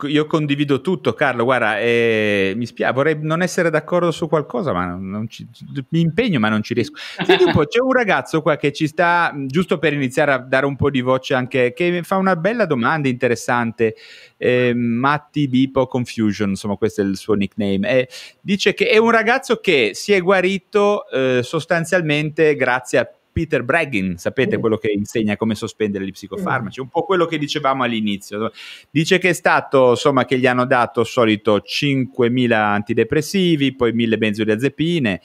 io condivido tutto, Carlo, guarda, mi spiace, vorrei non essere d'accordo su qualcosa, ma mi impegno ma non ci riesco. Senti un po', c'è un ragazzo qua che ci sta, giusto per iniziare a dare un po' di voce anche, che fa una bella domanda interessante, Matti Bipo Confusion, insomma questo è il suo nickname, dice che è un ragazzo che si è guarito sostanzialmente grazie a Peter Breggin, sapete, quello che insegna come sospendere gli psicofarmaci, un po' quello che dicevamo all'inizio. Dice che è stato, insomma, che gli hanno dato solito 5.000 antidepressivi, poi 1.000 benzodiazepine,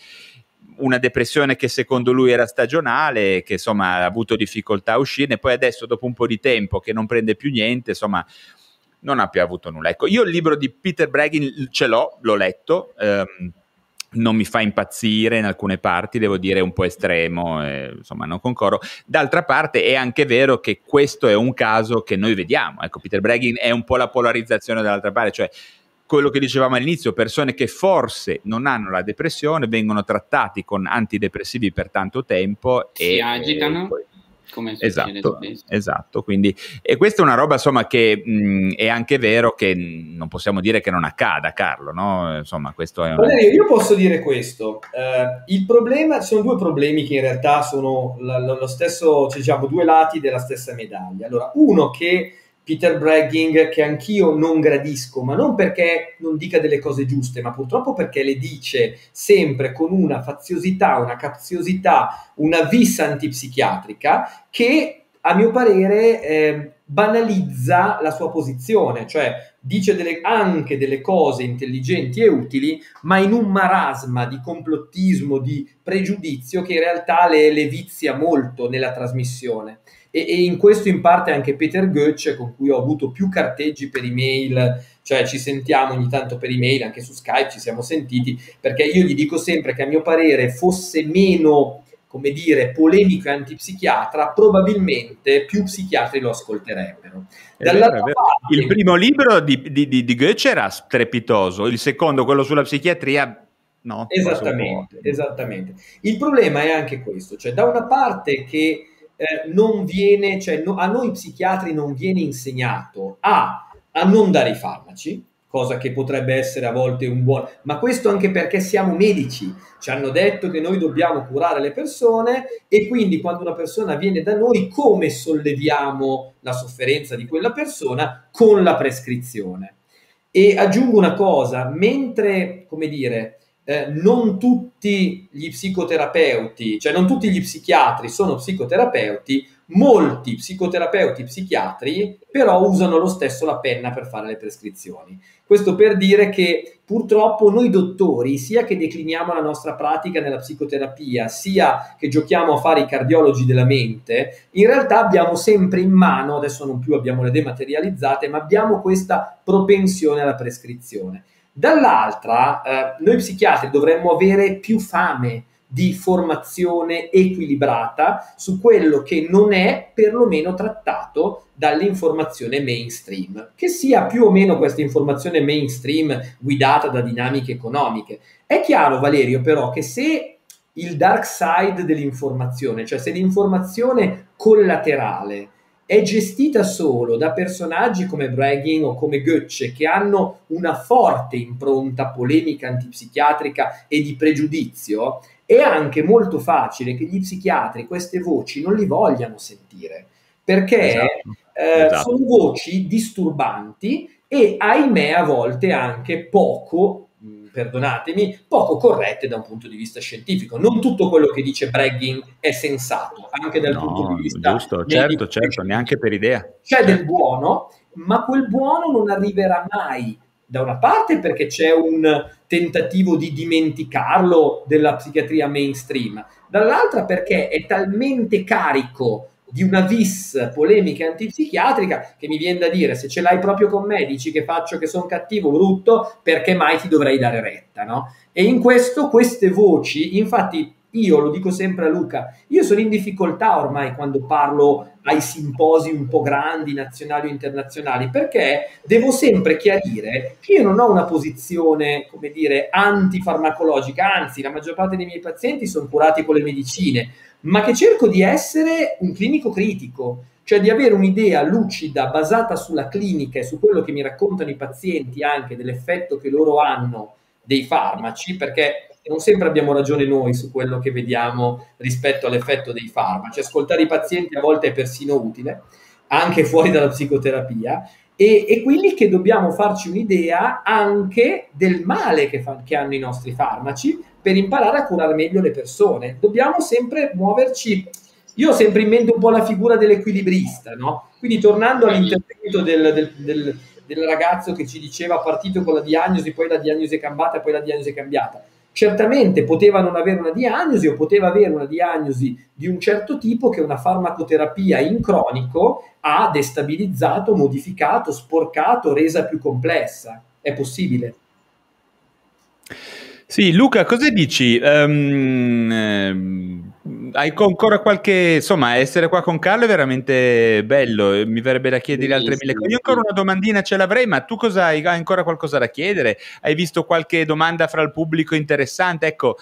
una depressione che secondo lui era stagionale, che insomma ha avuto difficoltà a uscirne, poi adesso dopo un po' di tempo che non prende più niente, insomma non ha più avuto nulla. Ecco, io il libro di Peter Breggin ce l'ho, l'ho letto, non mi fa impazzire in alcune parti, devo dire, è un po' estremo, insomma non concordo. D'altra parte è anche vero che questo è un caso che noi vediamo, ecco, Peter Breggin è un po' la polarizzazione dall'altra parte, cioè quello che dicevamo all'inizio, persone che forse non hanno la depressione vengono trattati con antidepressivi per tanto tempo si e agitano. Come esatto, quindi e questa è una roba insomma che è anche vero che non possiamo dire che non accada, Carlo, no? Insomma, questo è io posso dire questo, il problema, ci sono due problemi che in realtà sono lo stesso, cioè, diciamo due lati della stessa medaglia. Allora, uno che Peter Breggin, che anch'io non gradisco, ma non perché non dica delle cose giuste, ma purtroppo perché le dice sempre con una faziosità, una capziosità, una vis antipsichiatrica che, a mio parere, banalizza la sua posizione, cioè dice anche delle cose intelligenti e utili, ma in un marasma di complottismo, di pregiudizio che in realtà le vizia molto nella trasmissione. E in questo in parte anche Peter Gøtzsche, con cui ho avuto più carteggi per email, cioè ci sentiamo ogni tanto per email, anche su Skype ci siamo sentiti, perché io gli dico sempre che a mio parere fosse meno, come dire, polemico e antipsichiatra, probabilmente più psichiatri lo ascolterebbero. Dall'altra parte, il primo libro di Gøtzsche era strepitoso, il secondo, quello sulla psichiatria, no? Esattamente. Il problema è anche questo, cioè da una parte che non viene, cioè a noi psichiatri non viene insegnato a non dare i farmaci, cosa che potrebbe essere a volte un buon, ma questo anche perché siamo medici, ci hanno detto che noi dobbiamo curare le persone e quindi quando una persona viene da noi come solleviamo la sofferenza di quella persona? Con la prescrizione. E aggiungo una cosa, mentre, come dire, non tutti gli psicoterapeuti, cioè non tutti gli psichiatri sono psicoterapeuti, molti psicoterapeuti psichiatri però usano lo stesso la penna per fare le prescrizioni. Questo per dire che purtroppo noi dottori, sia che decliniamo la nostra pratica nella psicoterapia, sia che giochiamo a fare i cardiologi della mente, in realtà abbiamo sempre in mano, adesso non più abbiamo le dematerializzate, ma abbiamo questa propensione alla prescrizione. Dall'altra, noi psichiatri dovremmo avere più fame di formazione equilibrata su quello che non è perlomeno trattato dall'informazione mainstream, che sia più o meno questa informazione mainstream guidata da dinamiche economiche. È chiaro, Valerio, però, che se il dark side dell'informazione, cioè se l'informazione collaterale è gestita solo da personaggi come Breggin o come Gøtzsche, che hanno una forte impronta polemica antipsichiatrica e di pregiudizio, è anche molto facile che gli psichiatri queste voci non li vogliano sentire, perché sono voci disturbanti e, ahimè, a volte anche poco, perdonatemi, poco corrette da un punto di vista scientifico. Non tutto quello che dice Breggin è sensato, anche dal punto di vista giusto, certo, neanche per idea. C'è del buono, ma quel buono non arriverà mai, da una parte perché c'è un tentativo di dimenticarlo della psichiatria mainstream, dall'altra perché è talmente carico di una vis polemica antipsichiatrica che mi viene da dire, se ce l'hai proprio con me, dici che faccio, che sono cattivo, brutto, perché mai ti dovrei dare retta, no? E in questo queste voci, infatti Io lo dico sempre a Luca, io sono in difficoltà ormai quando parlo ai simposi un po' grandi, nazionali o internazionali, perché devo sempre chiarire che io non ho una posizione, come dire, antifarmacologica, anzi la maggior parte dei miei pazienti sono curati con le medicine, ma che cerco di essere un clinico critico, cioè di avere un'idea lucida basata sulla clinica e su quello che mi raccontano i pazienti anche dell'effetto che loro hanno dei farmaci, perché non sempre abbiamo ragione noi su quello che vediamo rispetto all'effetto dei farmaci. Ascoltare i pazienti a volte è persino utile, anche fuori dalla psicoterapia, e quindi che dobbiamo farci un'idea anche del male che hanno i nostri farmaci per imparare a curare meglio le persone. Dobbiamo sempre muoverci. Io ho sempre in mente un po' la figura dell'equilibrista, no? Quindi tornando all'intervento del ragazzo che ci diceva partito con la diagnosi, poi la diagnosi è cambiata, poi la diagnosi è cambiata. Certamente poteva non avere una diagnosi o poteva avere una diagnosi di un certo tipo che una farmacoterapia in cronico ha destabilizzato, modificato, sporcato, resa più complessa. È possibile. Sì, Luca, cosa dici? Hai ancora qualche... Insomma, essere qua con Carlo è veramente bello, mi verrebbe da chiedere altre mille cose. Io ancora una domandina ce l'avrei, ma tu cosa hai ancora qualcosa da chiedere? Hai visto qualche domanda fra il pubblico interessante? Ecco,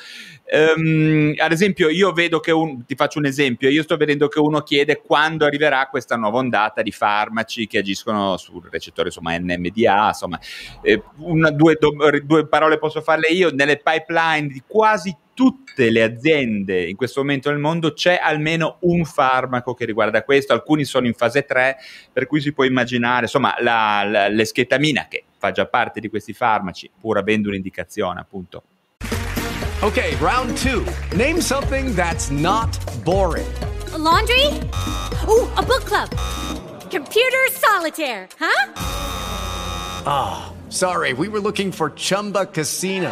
ad esempio io vedo che ti faccio un esempio, io sto vedendo che uno chiede quando arriverà questa nuova ondata di farmaci che agiscono sul recettore, insomma NMDA, insomma due parole posso farle io. Nelle pipeline di quasi tutte le aziende in questo momento nel mondo c'è almeno un farmaco che riguarda questo, alcuni sono in fase 3, per cui si può immaginare, insomma, l'eschetamina che fa già parte di questi farmaci, pur avendo un'indicazione, appunto. Ok, round 2. Name something that's not boring. A laundry? Oh, a book club. Computer solitaire, huh? Ah, oh, sorry, we were looking for Chumba Casino.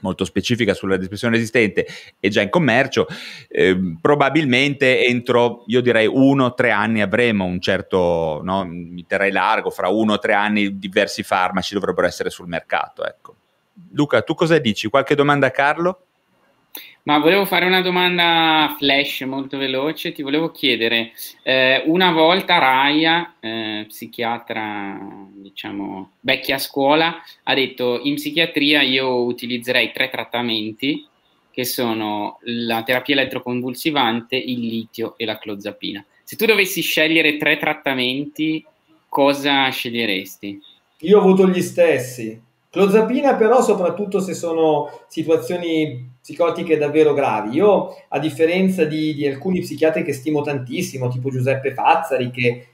Molto specifica sulla depressione resistente è già in commercio, probabilmente entro, io direi, 1 o 3 anni avremo un certo, no, mi terrei largo, fra 1 o 3 anni diversi farmaci dovrebbero essere sul mercato, ecco. Luca, tu cosa dici? Qualche domanda a Carlo? Ma volevo fare una domanda flash molto veloce, ti volevo chiedere, una volta Raya, psichiatra, diciamo, vecchia scuola, ha detto in psichiatria io utilizzerei 3 trattamenti che sono la terapia elettroconvulsivante, il litio e la clozapina. Se tu dovessi scegliere 3 trattamenti, cosa sceglieresti? Io voto gli stessi. Clozapina però soprattutto se sono situazioni psicotiche davvero gravi. Io, a differenza di alcuni psichiatri che stimo tantissimo, tipo Giuseppe Fazzari, che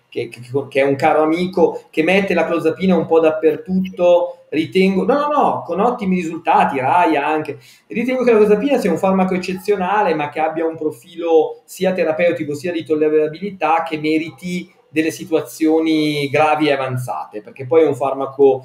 è un caro amico, che mette la clozapina un po' dappertutto, ritengo... No, con ottimi risultati, Raya anche. Ritengo che la clozapina sia un farmaco eccezionale, ma che abbia un profilo sia terapeutico sia di tollerabilità che meriti delle situazioni gravi e avanzate, perché poi è un farmaco...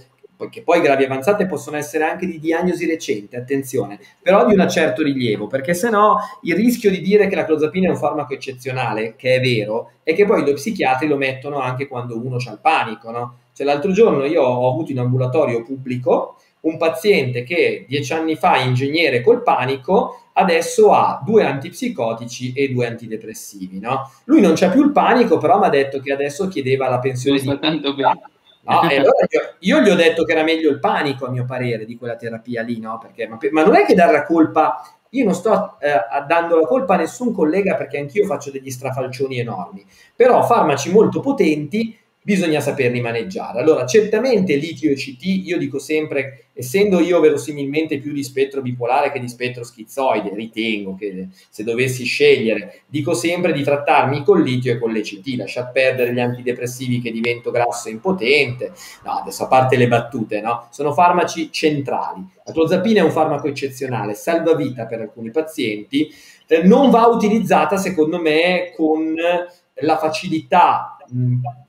che poi gravi avanzate possono essere anche di diagnosi recente, attenzione, però di un certo rilievo, perché sennò il rischio di dire che la clozapina è un farmaco eccezionale, che è vero, è che poi i psichiatri lo mettono anche quando uno c'ha il panico, no? Cioè l'altro giorno io ho avuto in ambulatorio pubblico un paziente che 10 anni fa, ingegnere col panico, adesso ha 2 antipsicotici e 2 antidepressivi, no? Lui non c'ha più il panico, però mi ha detto che adesso chiedeva la pensione di... No, e allora io gli ho detto che era meglio il panico, a mio parere, di quella terapia lì, no? Perché, ma non è che dare la colpa, io non sto dando la colpa a nessun collega, perché anch'io faccio degli strafalcioni enormi, però farmaci molto potenti bisogna saperli maneggiare. Allora, certamente litio e CT, io dico sempre, essendo io verosimilmente più di spettro bipolare che di spettro schizoide, ritengo che se dovessi scegliere, dico sempre di trattarmi con litio e con le CT, lasciar perdere gli antidepressivi che divento grasso e impotente, no, adesso a parte le battute, no? Sono farmaci centrali. La clozapina è un farmaco eccezionale, salvavita per alcuni pazienti, non va utilizzata secondo me con la facilità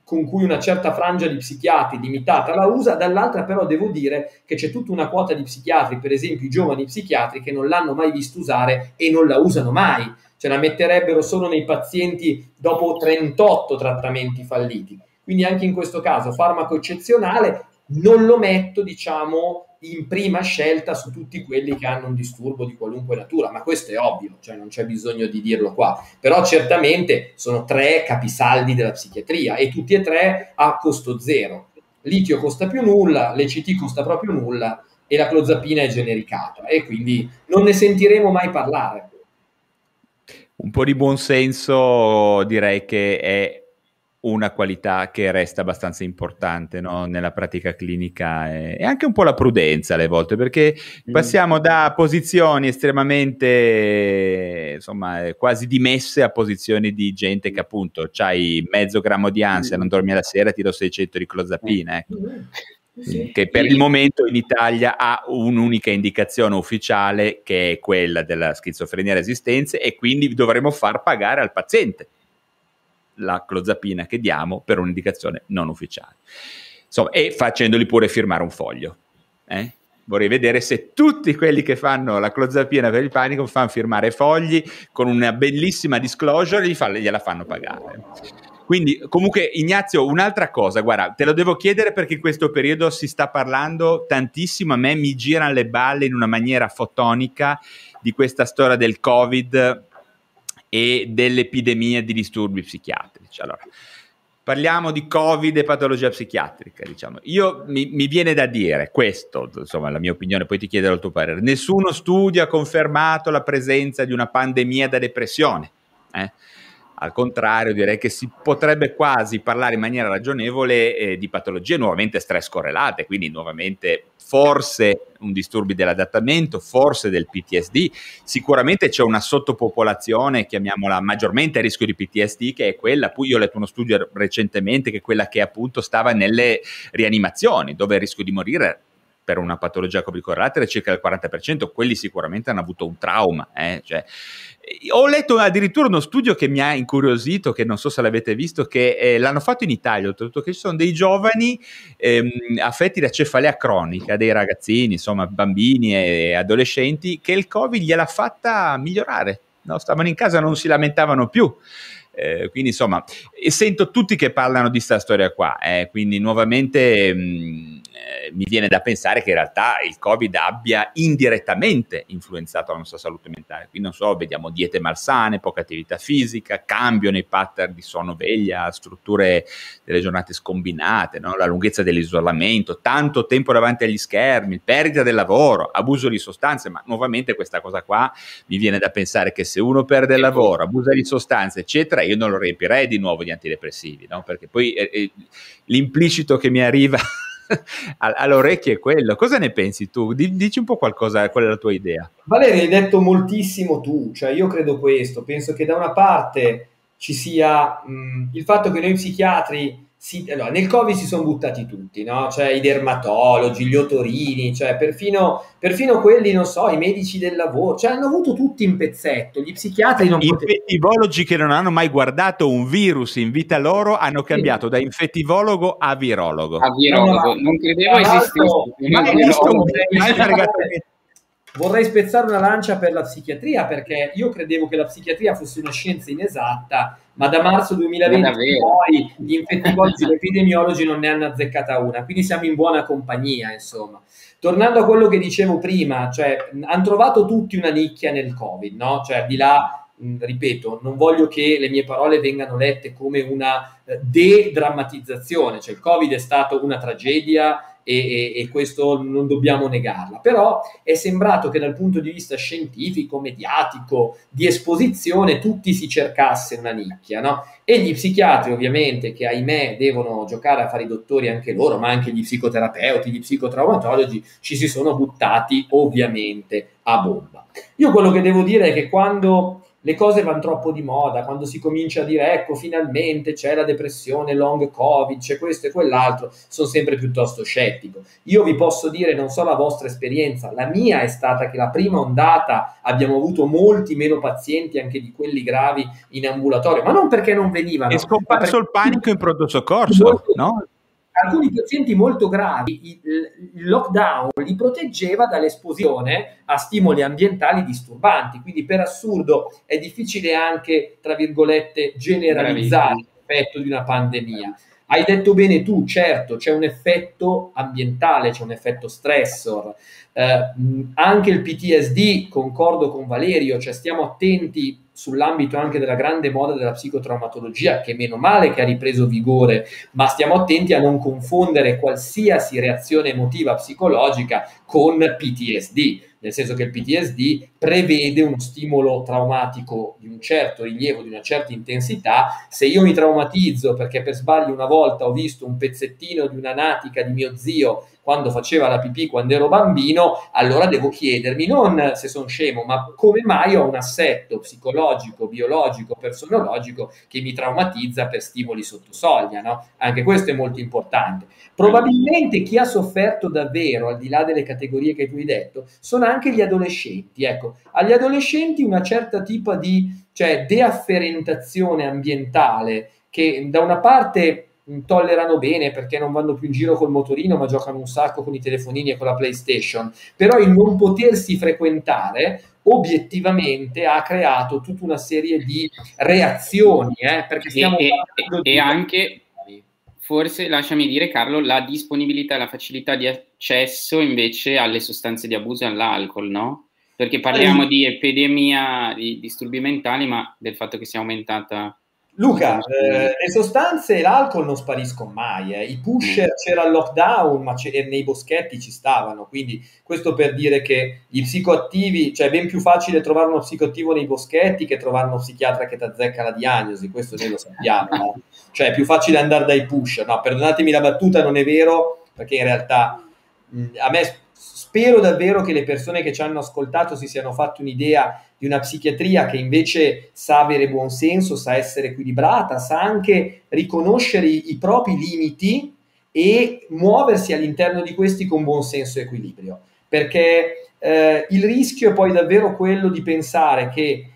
con cui una certa frangia di psichiatri limitata la usa, dall'altra però devo dire che c'è tutta una quota di psichiatri, per esempio i giovani psichiatri, che non l'hanno mai visto usare e non la usano mai, cioè la metterebbero solo nei pazienti dopo 38 trattamenti falliti. Quindi anche in questo caso farmaco eccezionale, non lo metto diciamo in prima scelta su tutti quelli che hanno un disturbo di qualunque natura, ma questo è ovvio, cioè non c'è bisogno di dirlo qua, però certamente sono tre capisaldi della psichiatria e tutti e tre a costo zero. Litio costa più nulla, l'ECT costa proprio nulla e la clozapina è genericata e quindi non ne sentiremo mai parlare. Un po' di buonsenso direi che è una qualità che resta abbastanza importante, no? Nella pratica clinica e anche un po' la prudenza alle volte, perché passiamo da posizioni estremamente, insomma, quasi dimesse a posizioni di gente che appunto c'hai mezzo grammo di ansia, non dormi alla sera, ti do 600 di clozapina, ecco. Sì. Che per il momento in Italia ha un'unica indicazione ufficiale che è quella della schizofrenia resistente e quindi dovremmo far pagare al paziente la clozapina che diamo per un'indicazione non ufficiale, insomma, e facendoli pure firmare un foglio. Vorrei vedere se tutti quelli che fanno la clozapina per il panico fanno firmare fogli con una bellissima disclosure e gliela fanno pagare. Quindi comunque Ignazio, un'altra cosa, guarda, te lo devo chiedere perché in questo periodo si sta parlando tantissimo, a me mi girano le balle in una maniera fotonica di questa storia del Covid e dell'epidemia di disturbi psichiatrici. Allora, parliamo di Covid e patologia psichiatrica, diciamo. Io mi viene da dire questo, insomma, la mia opinione, poi ti chiederò il tuo parere. Nessuno studio ha confermato la presenza di una pandemia da depressione. Al contrario, direi che si potrebbe quasi parlare in maniera ragionevole di patologie nuovamente stress correlate, quindi nuovamente forse un disturbo dell'adattamento, forse del PTSD. Sicuramente c'è una sottopopolazione, chiamiamola maggiormente a rischio di PTSD, che è quella, poi io ho letto uno studio recentemente, che è quella che appunto stava nelle rianimazioni, dove il rischio di morire per una patologia correlata è circa il 40%, quelli sicuramente hanno avuto un trauma. Cioè, ho letto addirittura uno studio che mi ha incuriosito, che non so se l'avete visto, che l'hanno fatto in Italia, oltretutto, che ci sono dei giovani affetti da cefalea cronica, dei ragazzini, insomma bambini e adolescenti, che il Covid gliel'ha fatta migliorare, no? Stavano in casa, non si lamentavano più. Quindi insomma, e sento tutti che parlano di sta storia qua, quindi nuovamente mi viene da pensare che in realtà il Covid abbia indirettamente influenzato la nostra salute mentale. Quindi non so, vediamo diete malsane, poca attività fisica, cambio nei pattern di sonno veglia, strutture delle giornate scombinate, no? La lunghezza dell'isolamento, tanto tempo davanti agli schermi, perdita del lavoro, abuso di sostanze, ma nuovamente questa cosa qua mi viene da pensare che se uno perde il lavoro, abusa di sostanze eccetera, io non lo riempirei di nuovo di antidepressivi, no? Perché poi l'implicito che mi arriva all'orecchio è quello. Cosa ne pensi tu? Dici un po' qualcosa, qual è la tua idea? Valerio, hai detto moltissimo tu, cioè io credo questo, penso che da una parte ci sia il fatto che noi psichiatri allora, nel Covid si sono buttati tutti, no? Cioè i dermatologi, gli otorini, cioè perfino quelli, non so, i medici del lavoro, cioè hanno avuto tutti in pezzetto, gli psichiatri non potevano. Infettivologi che non hanno mai guardato un virus in vita loro hanno cambiato da infettivologo a virologo. A virologo, non credevo esistesse. Vorrei spezzare una lancia per la psichiatria, perché io credevo che la psichiatria fosse una scienza inesatta, ma da marzo 2020 poi gli infettivologi e gli epidemiologi non ne hanno azzeccata una, quindi siamo in buona compagnia, insomma. Tornando a quello che dicevo prima, cioè hanno trovato tutti una nicchia nel Covid, no? Cioè di là, ripeto, non voglio che le mie parole vengano lette come una dedrammatizzazione, cioè il Covid è stato una tragedia e questo non dobbiamo negarla, però è sembrato che dal punto di vista scientifico, mediatico, di esposizione, tutti si cercasse una nicchia, no? E gli psichiatri ovviamente, che ahimè devono giocare a fare i dottori anche loro, ma anche gli psicoterapeuti, gli psicotraumatologi, ci si sono buttati ovviamente a bomba. Io quello che devo dire è che quando le cose vanno troppo di moda, quando si comincia a dire ecco finalmente c'è la depressione, long covid, c'è questo e quell'altro, sono sempre piuttosto scettico. Io vi posso dire, non so la vostra esperienza, la mia è stata che la prima ondata abbiamo avuto molti meno pazienti anche di quelli gravi in ambulatorio, ma non perché non venivano. È scomparso il panico in pronto soccorso, no? Alcuni pazienti molto gravi, il lockdown li proteggeva dall'esposizione a stimoli ambientali disturbanti, quindi per assurdo è difficile anche, tra virgolette, generalizzare l'effetto di una pandemia. Hai detto bene tu, certo, c'è un effetto ambientale, c'è un effetto stressor, anche il PTSD, concordo con Valerio, cioè stiamo attenti sull'ambito anche della grande moda della psicotraumatologia, che meno male che ha ripreso vigore, ma stiamo attenti a non confondere qualsiasi reazione emotiva psicologica con PTSD, nel senso che il PTSD prevede uno stimolo traumatico di un certo rilievo, di una certa intensità. Se io mi traumatizzo perché per sbaglio una volta ho visto un pezzettino di una natica di mio zio quando faceva la pipì quando ero bambino, allora devo chiedermi non se sono scemo, ma come mai ho un assetto psicologico, biologico, personologico che mi traumatizza per stimoli sotto soglia, no? Anche questo è molto importante. Probabilmente chi ha sofferto davvero, al di là delle categorie che tu hai detto, sono anche gli adolescenti. Ecco, agli adolescenti una certa tipo di deafferentazione ambientale che da una parte tollerano bene perché non vanno più in giro col motorino ma giocano un sacco con i telefonini e con la PlayStation, però il non potersi frequentare obiettivamente ha creato tutta una serie di reazioni, perché stiamo parlando di... E anche, forse, lasciami dire Carlo, la disponibilità e la facilità di accesso invece alle sostanze di abuso e all'alcol, no? Perché parliamo di epidemia, di disturbi mentali, ma del fatto che sia aumentata... Luca, le sostanze e l'alcol non spariscono mai, i pusher c'era il lockdown ma nei boschetti ci stavano, quindi questo per dire che gli psicoattivi, cioè è ben più facile trovare uno psicoattivo nei boschetti che trovare uno psichiatra che t'azzecca la diagnosi, questo noi lo sappiamo, no? Cioè è più facile andare dai pusher, no, perdonatemi la battuta, non è vero, perché in realtà a me... Spero davvero che le persone che ci hanno ascoltato si siano fatte un'idea di una psichiatria che invece sa avere buon senso, sa essere equilibrata, sa anche riconoscere i propri limiti e muoversi all'interno di questi con buon senso e equilibrio. Perché il rischio è poi davvero quello di pensare che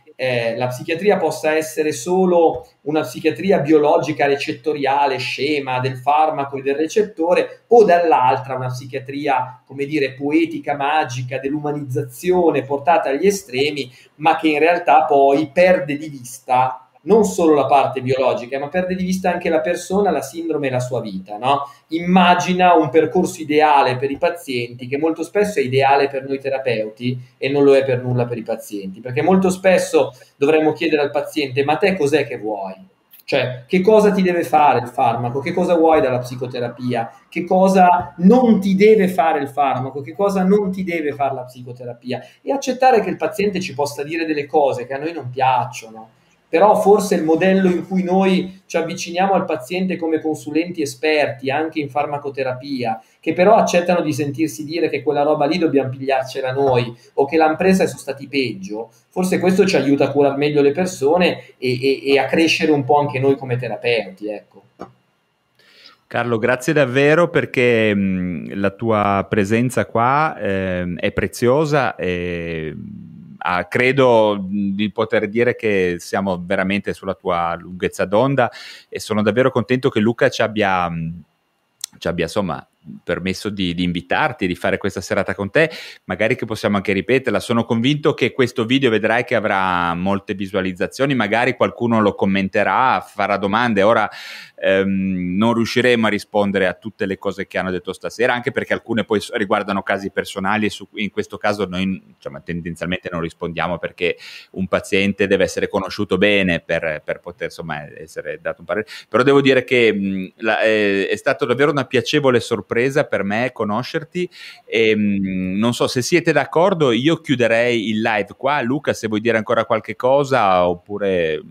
la psichiatria possa essere solo una psichiatria biologica recettoriale, scema del farmaco e del recettore, o dall'altra una psichiatria, come dire, poetica, magica, dell'umanizzazione portata agli estremi, ma che in realtà poi perde di vista non solo la parte biologica, ma perde di vista anche la persona, la sindrome e la sua vita, no? Immagina un percorso ideale per i pazienti, che molto spesso è ideale per noi terapeuti e non lo è per nulla per i pazienti, perché molto spesso dovremmo chiedere al paziente: ma te cos'è che vuoi? Cioè, che cosa ti deve fare il farmaco? Che cosa vuoi dalla psicoterapia? Che cosa non ti deve fare il farmaco? Che cosa non ti deve fare la psicoterapia? E accettare che il paziente ci possa dire delle cose che a noi non piacciono. Però forse il modello in cui noi ci avviciniamo al paziente come consulenti esperti, anche in farmacoterapia, che però accettano di sentirsi dire che quella roba lì dobbiamo pigliarcela noi, o che l'hanno presa e sono stati peggio, forse questo ci aiuta a curare meglio le persone e a crescere un po' anche noi come terapeuti, ecco. Carlo, grazie davvero, perché la tua presenza qua è preziosa e... credo di poter dire che siamo veramente sulla tua lunghezza d'onda e sono davvero contento che Luca ci abbia insomma permesso di invitarti, di fare questa serata con te, magari che possiamo anche ripeterla. Sono convinto che questo video vedrai che avrà molte visualizzazioni, magari qualcuno lo commenterà, farà domande. Ora non riusciremo a rispondere a tutte le cose che hanno detto stasera, anche perché alcune poi riguardano casi personali e in questo caso noi, diciamo, tendenzialmente non rispondiamo, perché un paziente deve essere conosciuto bene per poter, insomma, essere dato un parere. Però devo dire che è stata davvero una piacevole sorpresa sorpresa per me conoscerti e non so se siete d'accordo, io chiuderei il live qua. Luca, se vuoi dire ancora qualche cosa, oppure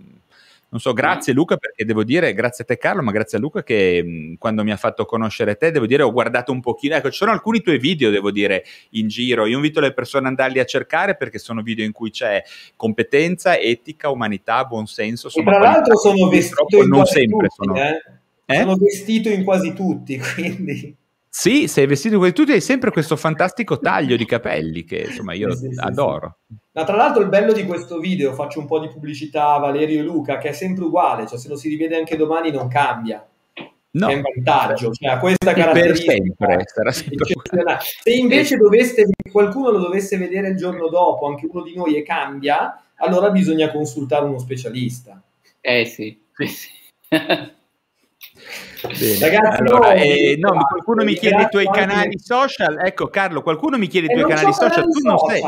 non so, grazie Luca, perché devo dire, grazie a te Carlo, ma grazie a Luca che quando mi ha fatto conoscere te, devo dire, ho guardato un pochino, ecco, ci sono alcuni tuoi video, devo dire, in giro, io invito le persone ad andarli a cercare perché sono video in cui c'è competenza, etica, umanità, buonsenso, e tra l'altro sono vestito in quasi tutti, sono vestito in quasi tutti, quindi... Sì, sei vestito in tutti, hai sempre questo fantastico taglio di capelli che insomma io adoro. Sì. Ma tra l'altro il bello di questo video, faccio un po' di pubblicità a Valerio e Luca, che è sempre uguale, cioè se lo si rivede anche domani non cambia, no, è un vantaggio, cioè ha questa caratteristica. Per sempre, sarà sempre uguale. Se invece doveste, qualcuno lo dovesse vedere il giorno dopo, anche uno di noi, e cambia, allora bisogna consultare uno specialista. Sì. Bene. Ragazzi, allora, no, qualcuno mi chiede i tuoi canali social. Ecco Carlo, qualcuno mi chiede i tuoi canali social. Tu non sei.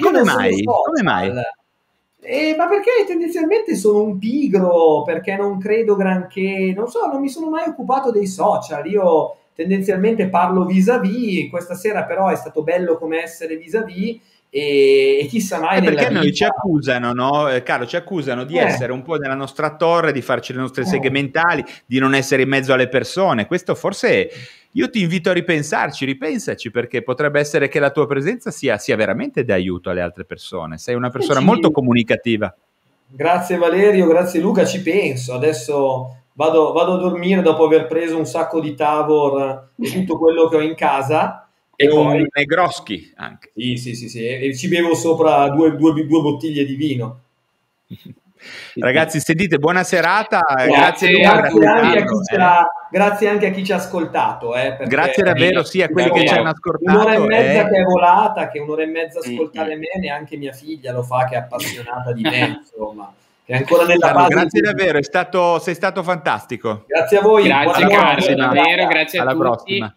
Come mai? Ma perché tendenzialmente sono un pigro, perché non credo granché, non so, non mi sono mai occupato dei social. Io tendenzialmente parlo vis-à-vis. Questa sera però è stato bello come essere vis-à-vis. E chissà mai perché noi ci accusano, no? Carlo, ci accusano di essere un po' nella nostra torre, di farci le nostre seghe mentali, di non essere in mezzo alle persone. Questo forse io ti invito a ripensaci, perché potrebbe essere che la tua presenza sia veramente d'aiuto alle altre persone. Sei una persona molto comunicativa. Grazie Valerio, grazie Luca, ci penso. Adesso vado a dormire dopo aver preso un sacco di Tavor e tutto quello che ho in casa. E un Negroschi anche. Sì. E ci bevo sopra due bottiglie di vino. Ragazzi, sentite, buona serata. Grazie anche a chi ci ha ascoltato. Grazie davvero a quelli che ci hanno ascoltato. Un'ora e mezza che è volata, che un'ora e mezza ascoltare me, neanche mia figlia lo fa, che è appassionata di me, insomma. Che è ancora nella base. Grazie davvero, sei stato fantastico. Grazie a voi. Grazie Carlo, davvero, grazie a tutti. Alla prossima.